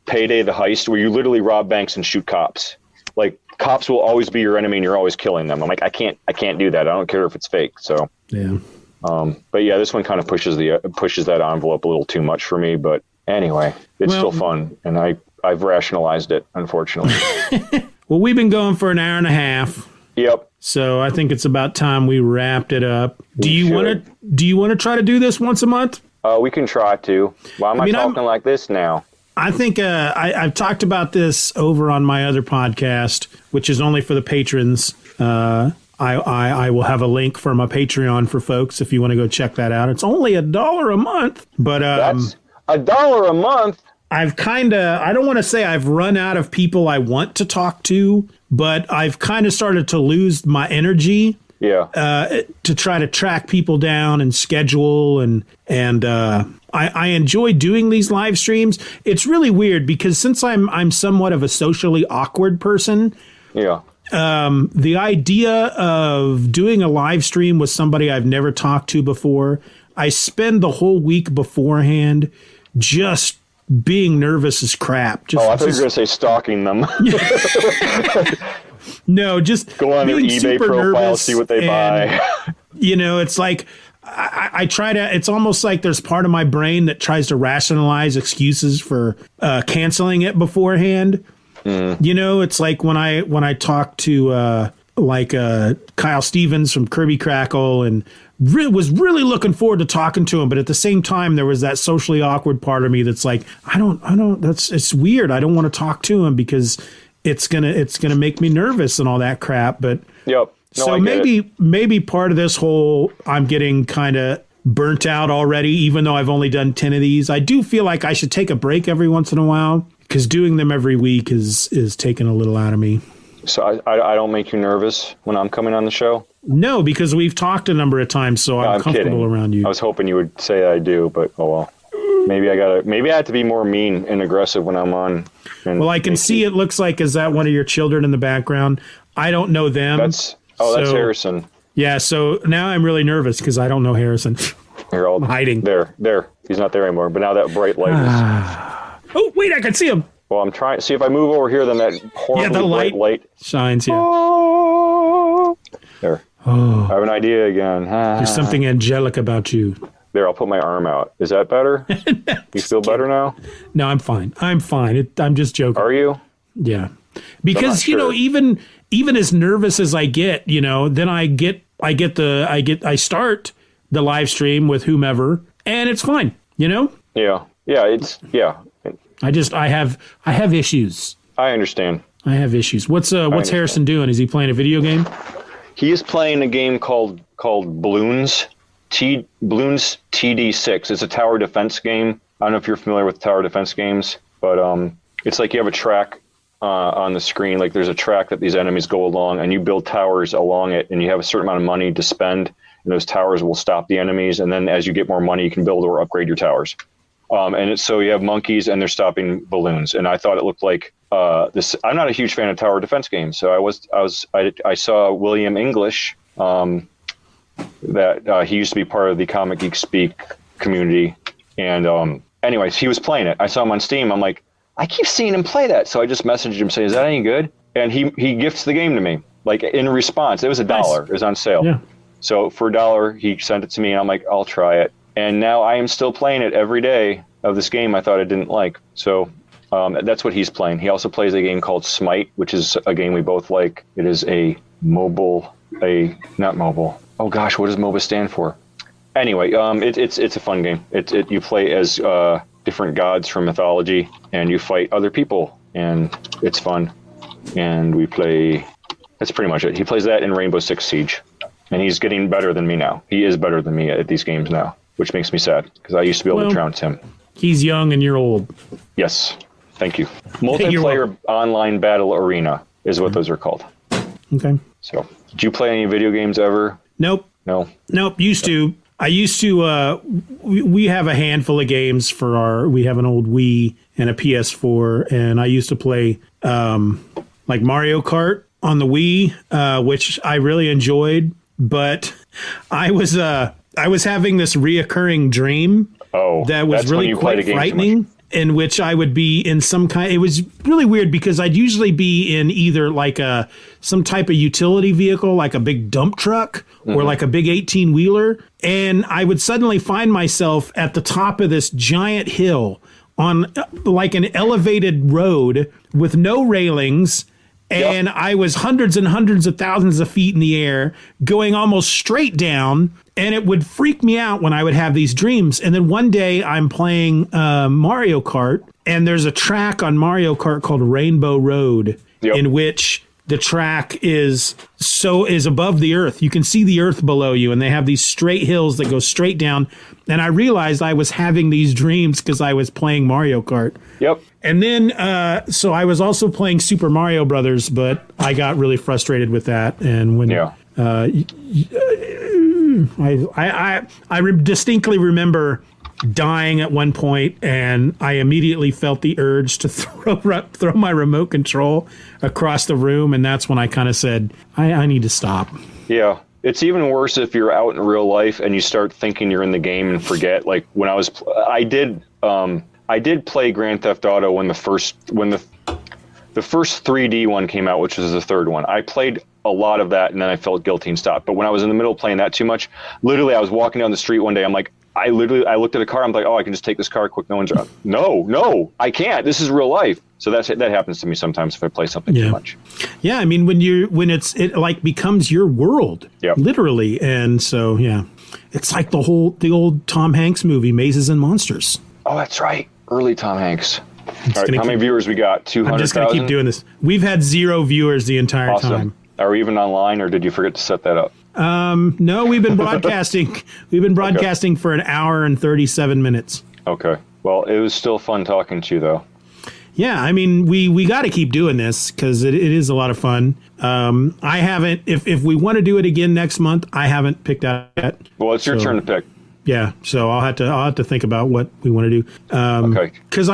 Payday the Heist where you literally rob banks and shoot cops. Like, cops will always be your enemy and you're always killing them. I'm like, I can't do that. I don't care if it's fake, so... Yeah. But, yeah, this one kind of pushes that envelope a little too much for me. But, anyway, it's still fun, and I've rationalized it, unfortunately. Well, we've been going for an hour and a half. Yep. So I think it's about time we wrapped it up. Do you want to try to do this once a month? We can try to. Why am I talking like this now? I think I've talked about this over on my other podcast, which is only for the patrons. I will have a link for my Patreon for folks if you want to go check that out. It's only $1 a month, but that's $1 a month. I've kind of, I don't want to say I've run out of people I want to talk to, but I've kind of started to lose my energy to try to track people down and schedule. And I enjoy doing these live streams. It's really weird because since I'm somewhat of a socially awkward person, the idea of doing a live stream with somebody I've never talked to before, I spend the whole week beforehand just being nervous is crap. I thought you were going to say stalking them. No, just go on their eBay profile, see what they buy. You know, it's like I try to. It's almost like there's part of my brain that tries to rationalize excuses for canceling it beforehand. Mm. You know, it's like when I talk to Kyle Stevens from Kirby Crackle and. Was really looking forward to talking to him, but at the same time, there was that socially awkward part of me that's like, I don't. It's weird. I don't want to talk to him because it's gonna make me nervous and all that crap. But yep. No, so maybe part of this whole I'm getting kind of burnt out already, even though I've only done 10 of these. I do feel like I should take a break every once in a while because doing them every week is taking a little out of me. So I don't make you nervous when I'm coming on the show? No, because we've talked a number of times, so I'm comfortable around you. I was hoping you would say I do, but oh well. Maybe I have to be more mean and aggressive when I'm on. Well, I can see it looks like, is that one of your children in the background? I don't know them. That's Harrison. Yeah, so now I'm really nervous because I don't know Harrison. Here, I'm hiding. There. He's not there anymore. But now that bright light is... Oh, wait, I can see him. Well, I'm trying... See, if I move over here, then that horrible bright light... shines, yeah. Oh. There. Oh. I have an idea again. There's something angelic about you. There, I'll put my arm out. Is that better? You feel better now? No, I'm fine. I'm fine. I'm just joking. Are you? Yeah. Because, you know, even as nervous as I get, you know, then I start the live stream with whomever, and it's fine, you know? Yeah. Yeah, I have issues. I understand. I have issues. What's Harrison doing? Is he playing a video game? He is playing a game called Bloons TD6. It's a tower defense game. I don't know if you're familiar with tower defense games, but it's like you have a track on the screen. Like there's a track that these enemies go along, and you build towers along it, and you have a certain amount of money to spend, and those towers will stop the enemies. And then as you get more money, you can build or upgrade your towers. And so you have monkeys, and they're stopping balloons. And I thought it looked like this. I'm not a huge fan of tower defense games, so I saw William English. That he used to be part of the Comic Geek Speak community. And anyways, he was playing it. I saw him on Steam. I'm like, I keep seeing him play that. So I just messaged him saying, is that any good? And he gifts the game to me, like in response. It was $1. Nice. It was on sale. Yeah. So for $1, he sent it to me, and I'm like, I'll try it. And now I am still playing it every day of this game I thought I didn't like. So that's what he's playing. He also plays a game called Smite, which is a game we both like. It is Oh gosh, what does MOBA stand for? Anyway, it's a fun game. You play as different gods from mythology, and you fight other people, and it's fun. And we play. That's pretty much it. He plays that in Rainbow Six Siege, and he's getting better than me now. He is better than me at these games now, which makes me sad because I used to be able to trounce him. He's young and you're old. Yes, thank you. Multiplayer online battle arena is what those are called. Okay. So, did you play any video games ever? Nope. No. Nope. I used to. We have a handful of games for our. We have an old Wii and a PS4, and I used to play like Mario Kart on the Wii, which I really enjoyed. But I was having this reoccurring dream. Oh, that was really quite frightening. In which I would be in some kind... It was really weird because I'd usually be in either like some type of utility vehicle, like a big dump truck or like a big 18-wheeler. And I would suddenly find myself at the top of this giant hill on like an elevated road with no railings. And yep. I was hundreds and hundreds of thousands of feet in the air going almost straight down. And it would freak me out when I would have these dreams. And then one day I'm playing Mario Kart, and there's a track on Mario Kart called Rainbow Road, yep. in which the track is above the earth. You can see the earth below you, and they have these straight hills that go straight down. And I realized I was having these dreams because I was playing Mario Kart. Yep. And then, so I was also playing Super Mario Brothers, but I got really frustrated with that. And when I distinctly remember dying at one point, and I immediately felt the urge to throw my remote control across the room, and that's when I kind of said, I need to stop. Yeah. It's even worse if you're out in real life and you start thinking you're in the game and forget. Like when I did play Grand Theft Auto when the first 3D one came out, which was the third one. I played a lot of that, and then I felt guilty and stopped. But when I was in the middle of playing that too much, literally I was walking down the street one day. I'm like, I looked at a car. I'm like, oh, I can just take this car quick. No one's around. No, I can't. This is real life. So that happens to me sometimes if I play something too much. Yeah, I mean when it becomes your world, literally, and so it's like the old Tom Hanks movie, Mazes and Monsters. Oh, that's right. Early Tom Hanks. All right, how many viewers we got? 200,000? I'm just going to keep doing this. We've had 0 viewers the entire time. Are we even online, or did you forget to set that up? No, we've been broadcasting. Okay. For 1 hour and 37 minutes. Okay. Well, it was still fun talking to you, though. Yeah, I mean, we got to keep doing this because it is a lot of fun. I haven't. If we want to do it again next month, I haven't picked out yet. Well, it's your turn to pick. Yeah, so I'll have to think about what we want to do. Okay. Because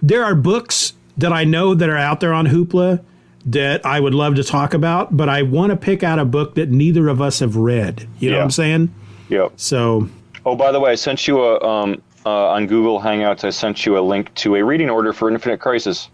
there are books that I know that are out there on Hoopla that I would love to talk about, but I want to pick out a book that neither of us have read. You know what I'm saying? Yeah. So. Oh, by the way, I sent you on Google Hangouts, I sent you a link to a reading order for Infinite Crisis.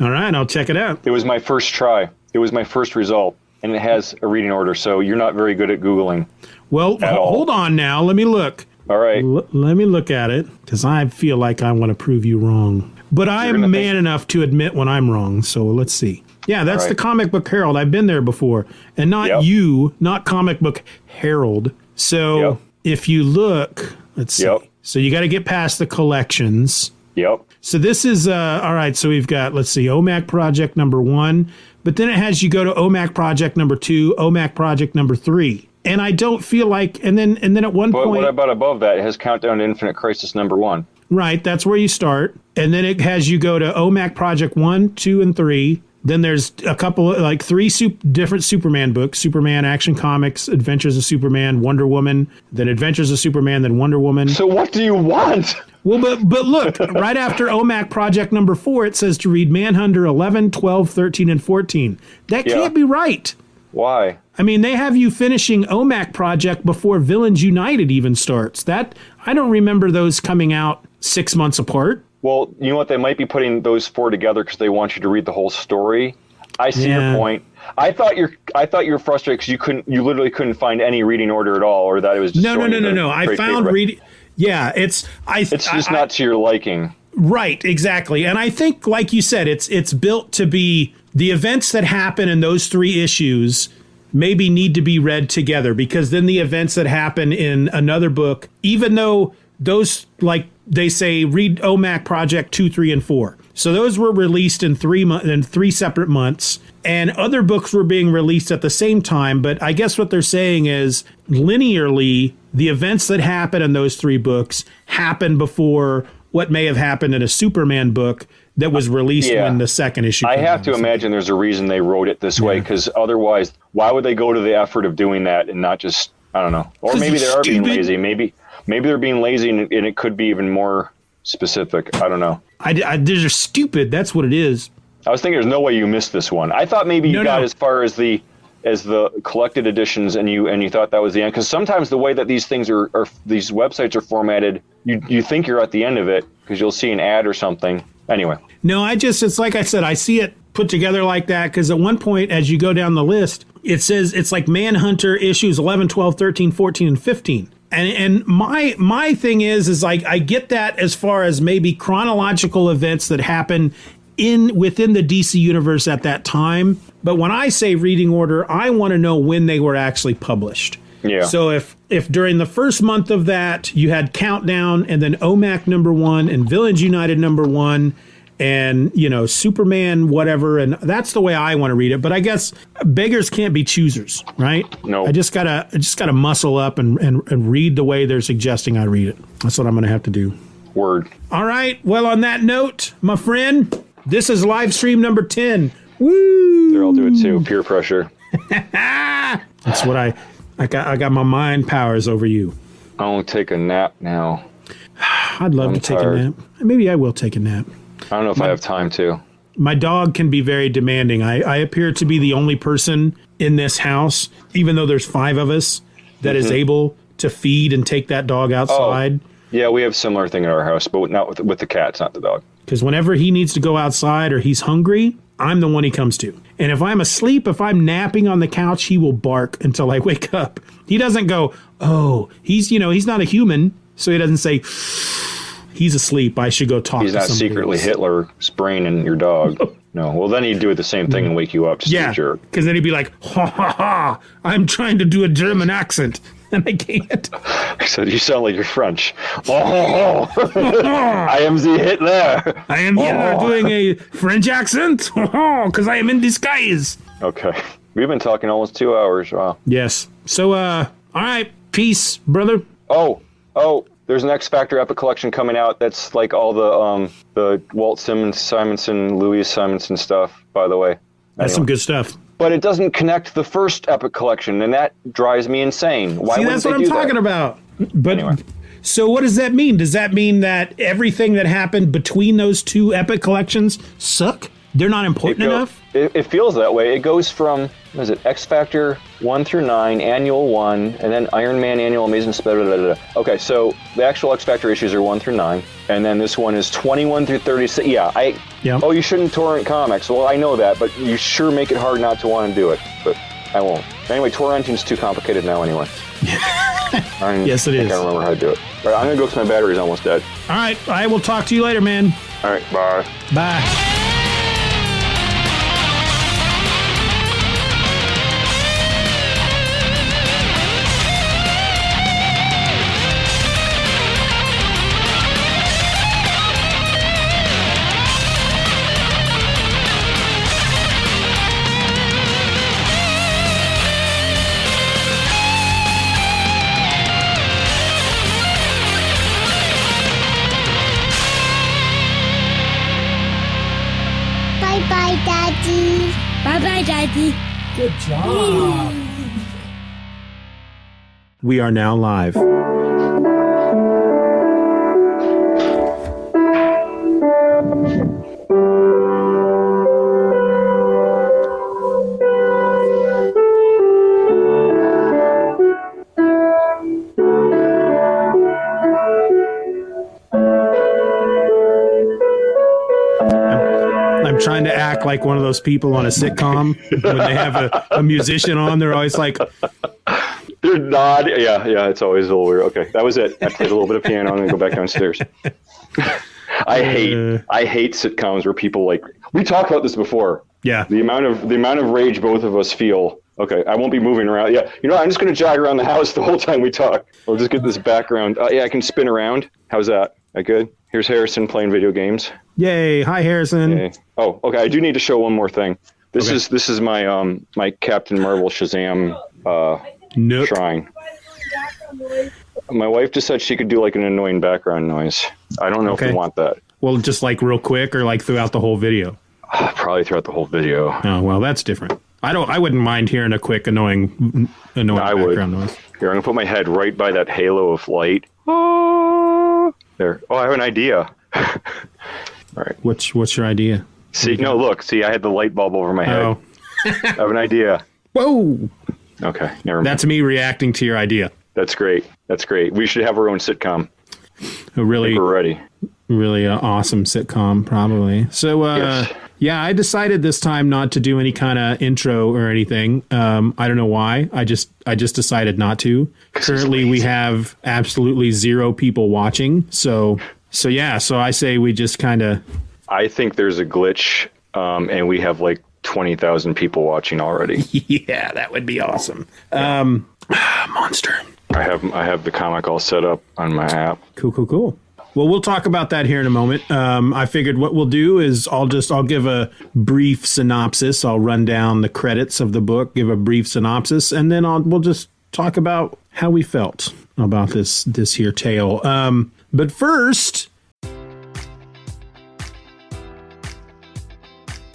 All right, I'll check it out. It was my first try. It was my first result, and it has a reading order, so you're not very good at Googling. Well, hold on now. Let me look. All right. Let me look at it, because I feel like I want to prove you wrong. But I am man enough to admit when I'm wrong, so let's see. Yeah, that's the Comic Book Herald. I've been there before. And not Comic Book Herald. So if you look, let's see. So you got to get past the collections. Yep. So this is, all right, so we've got, let's see, OMAC project number 1. But then it has you go to OMAC project number 2, OMAC project number 3. And I don't feel like, and then at one point. What about above that? It has Countdown to Infinite Crisis number 1. Right, that's where you start. And then it has you go to OMAC project 1, 2, and 3. Then there's a couple, like 3 different Superman books. Superman, Action Comics, Adventures of Superman, Wonder Woman, then Adventures of Superman, then Wonder Woman. So what do you want? Well, but look, right after OMAC project number 4, it says to read Manhunter 11, 12, 13, and 14. That can't be right. Why? I mean, they have you finishing OMAC project before Villains United even starts. That I don't remember those coming out 6 months apart. Well, you know what? They might be putting those 4 together because they want you to read the whole story. I see your point. I thought you were frustrated because you literally couldn't find any reading order at all, or that it was just no. I found reading. Yeah, it's just not to your liking. Right, exactly. And I think, like you said, it's built to be the events that happen in those 3 issues maybe need to be read together, because then the events that happen in another book, even though those, like they say, read OMAC Project 2, 3, and 4. So those were released in three separate months, and other books were being released at the same time. But I guess what they're saying is, linearly, the events that happen in those 3 books happen before what may have happened in a Superman book that was released when the second issue came out. I have to imagine there's a reason they wrote it this way, because otherwise, why would they go to the effort of doing that and not just, I don't know. Or maybe they are being lazy. Maybe they're being lazy, and it could be even more specific. I don't know. These are stupid. That's what it is. I was thinking there's no way you missed this one. I thought maybe you got as far as the collected editions, and you thought that was the end. Because sometimes the way that these things are these websites are formatted, you think you're at the end of it because you'll see an ad or something. Anyway. No, it's like I said, I see it put together like that because at one point as you go down the list, it says it's like Manhunter issues 11, 12, 13, 14, and 15. And my thing is like I get that as far as maybe chronological events that happen within the DC universe at that time. But when I say reading order, I want to know when they were actually published. Yeah. So if during the first month of that you had Countdown and then OMAC number 1 and Villains United number 1 and, Superman whatever, and that's the way I want to read it. But I guess beggars can't be choosers, right? No. I just gotta muscle up and read the way they're suggesting I read it. That's what I'm gonna have to do. Word. All right. Well, on that note, my friend, this is live stream number 10. Woo! There, I'll do it too. Peer pressure. That's what I got my mind powers over you. I won't take a nap now. I'd love to take a nap. Maybe I will take a nap. I don't know if I have time to. My dog can be very demanding. I appear to be the only person in this house, even though there's 5 of us, that is able to feed and take that dog outside. Oh, yeah, we have a similar thing in our house, but not with the cats, not the dog. Because whenever he needs to go outside or he's hungry, I'm the one he comes to. And if I'm asleep, if I'm napping on the couch, he will bark until I wake up. He doesn't go, he's not a human, so he doesn't say... He's asleep. I should go talk to somebody. He's not secretly Hitler spraining your dog. No. Well, then he'd do the same thing and wake you up. Just a jerk. Because then he'd be like, ha, ha, ha. I'm trying to do a German accent. And I can't. So you sound like you're French. Oh, I am the Hitler. I am Hitler doing a French accent. Because I am in disguise. Okay. We've been talking almost 2 hours. Wow. Yes. So, all right. Peace, brother. Oh. There's an X Factor Epic Collection coming out. That's like all the Walt Simonson, Louis Simonson stuff. By the way, that's some good stuff. But it doesn't connect the first Epic Collection, and that drives me insane. Why? See, that's what I'm talking about. But anyway. So what does that mean? Does that mean that everything that happened between those 2 Epic Collections suck? They're not important enough? It feels that way. It goes from, what is it, X-Factor 1 through 9, Annual 1, and then Iron Man, Annual Amazing Spider-Man. Okay, so the actual X-Factor issues are 1 through 9, and then this one is 21 through 36. Yeah, oh, you shouldn't torrent comics. Well, I know that, but you sure make it hard not to want to do it. But I won't. Anyway, torrenting's too complicated now anyway. Yes, it is. I can't remember how to do it. All right, I'm going to go because my battery's almost dead. All right, I will talk to you later, man. All right, bye. Bye. Bye-bye, Daddy. Good job. We are now live. Trying to act like one of those people on a sitcom when they have a musician on, they're always like, they're not. Yeah, it's always a little weird. Okay, that was it. I played a little bit of piano. I'm gonna go back downstairs. I hate sitcoms where people like, we talked about this before. Yeah, the amount of rage both of us feel. Okay, I won't be moving around. Yeah, you know, I'm just gonna jog around the house the whole time we talk. We'll just get this background. I can spin around. How's that? That good? Here's Harrison playing video games. Yay! Hi, Harrison. Yay. Oh, okay. I do need to show one more thing. This is my my Captain Marvel Shazam shrine. My wife just said she could do like an annoying background noise. I don't know if you want that. Well, just like real quick, or like throughout the whole video. Probably throughout the whole video. Oh well, that's different. I wouldn't mind hearing a quick annoying background noise. Here, I'm gonna put my head right by that halo of light. There. Oh, I have an idea. All right. What's your idea? See, no, look. See, I had the light bulb over my head. Oh. I have an idea. Whoa. Okay, never mind. That's me reacting to your idea. That's great. We should have our own sitcom. Really awesome sitcom, probably. So, yes. Yeah, I decided this time not to do any kind of intro or anything. I don't know why. I just decided not to. Currently, we have absolutely zero people watching. So yeah. So I say we just kind of. I think there's a glitch, and we have like 20,000 people watching already. Yeah, that would be awesome. Monster. I have the comic all set up on my app. Cool. Well, we'll talk about that here in a moment. I figured what we'll do is I'll give a brief synopsis. I'll run down the credits of the book, give a brief synopsis, and then we'll just talk about how we felt about this here tale. But first,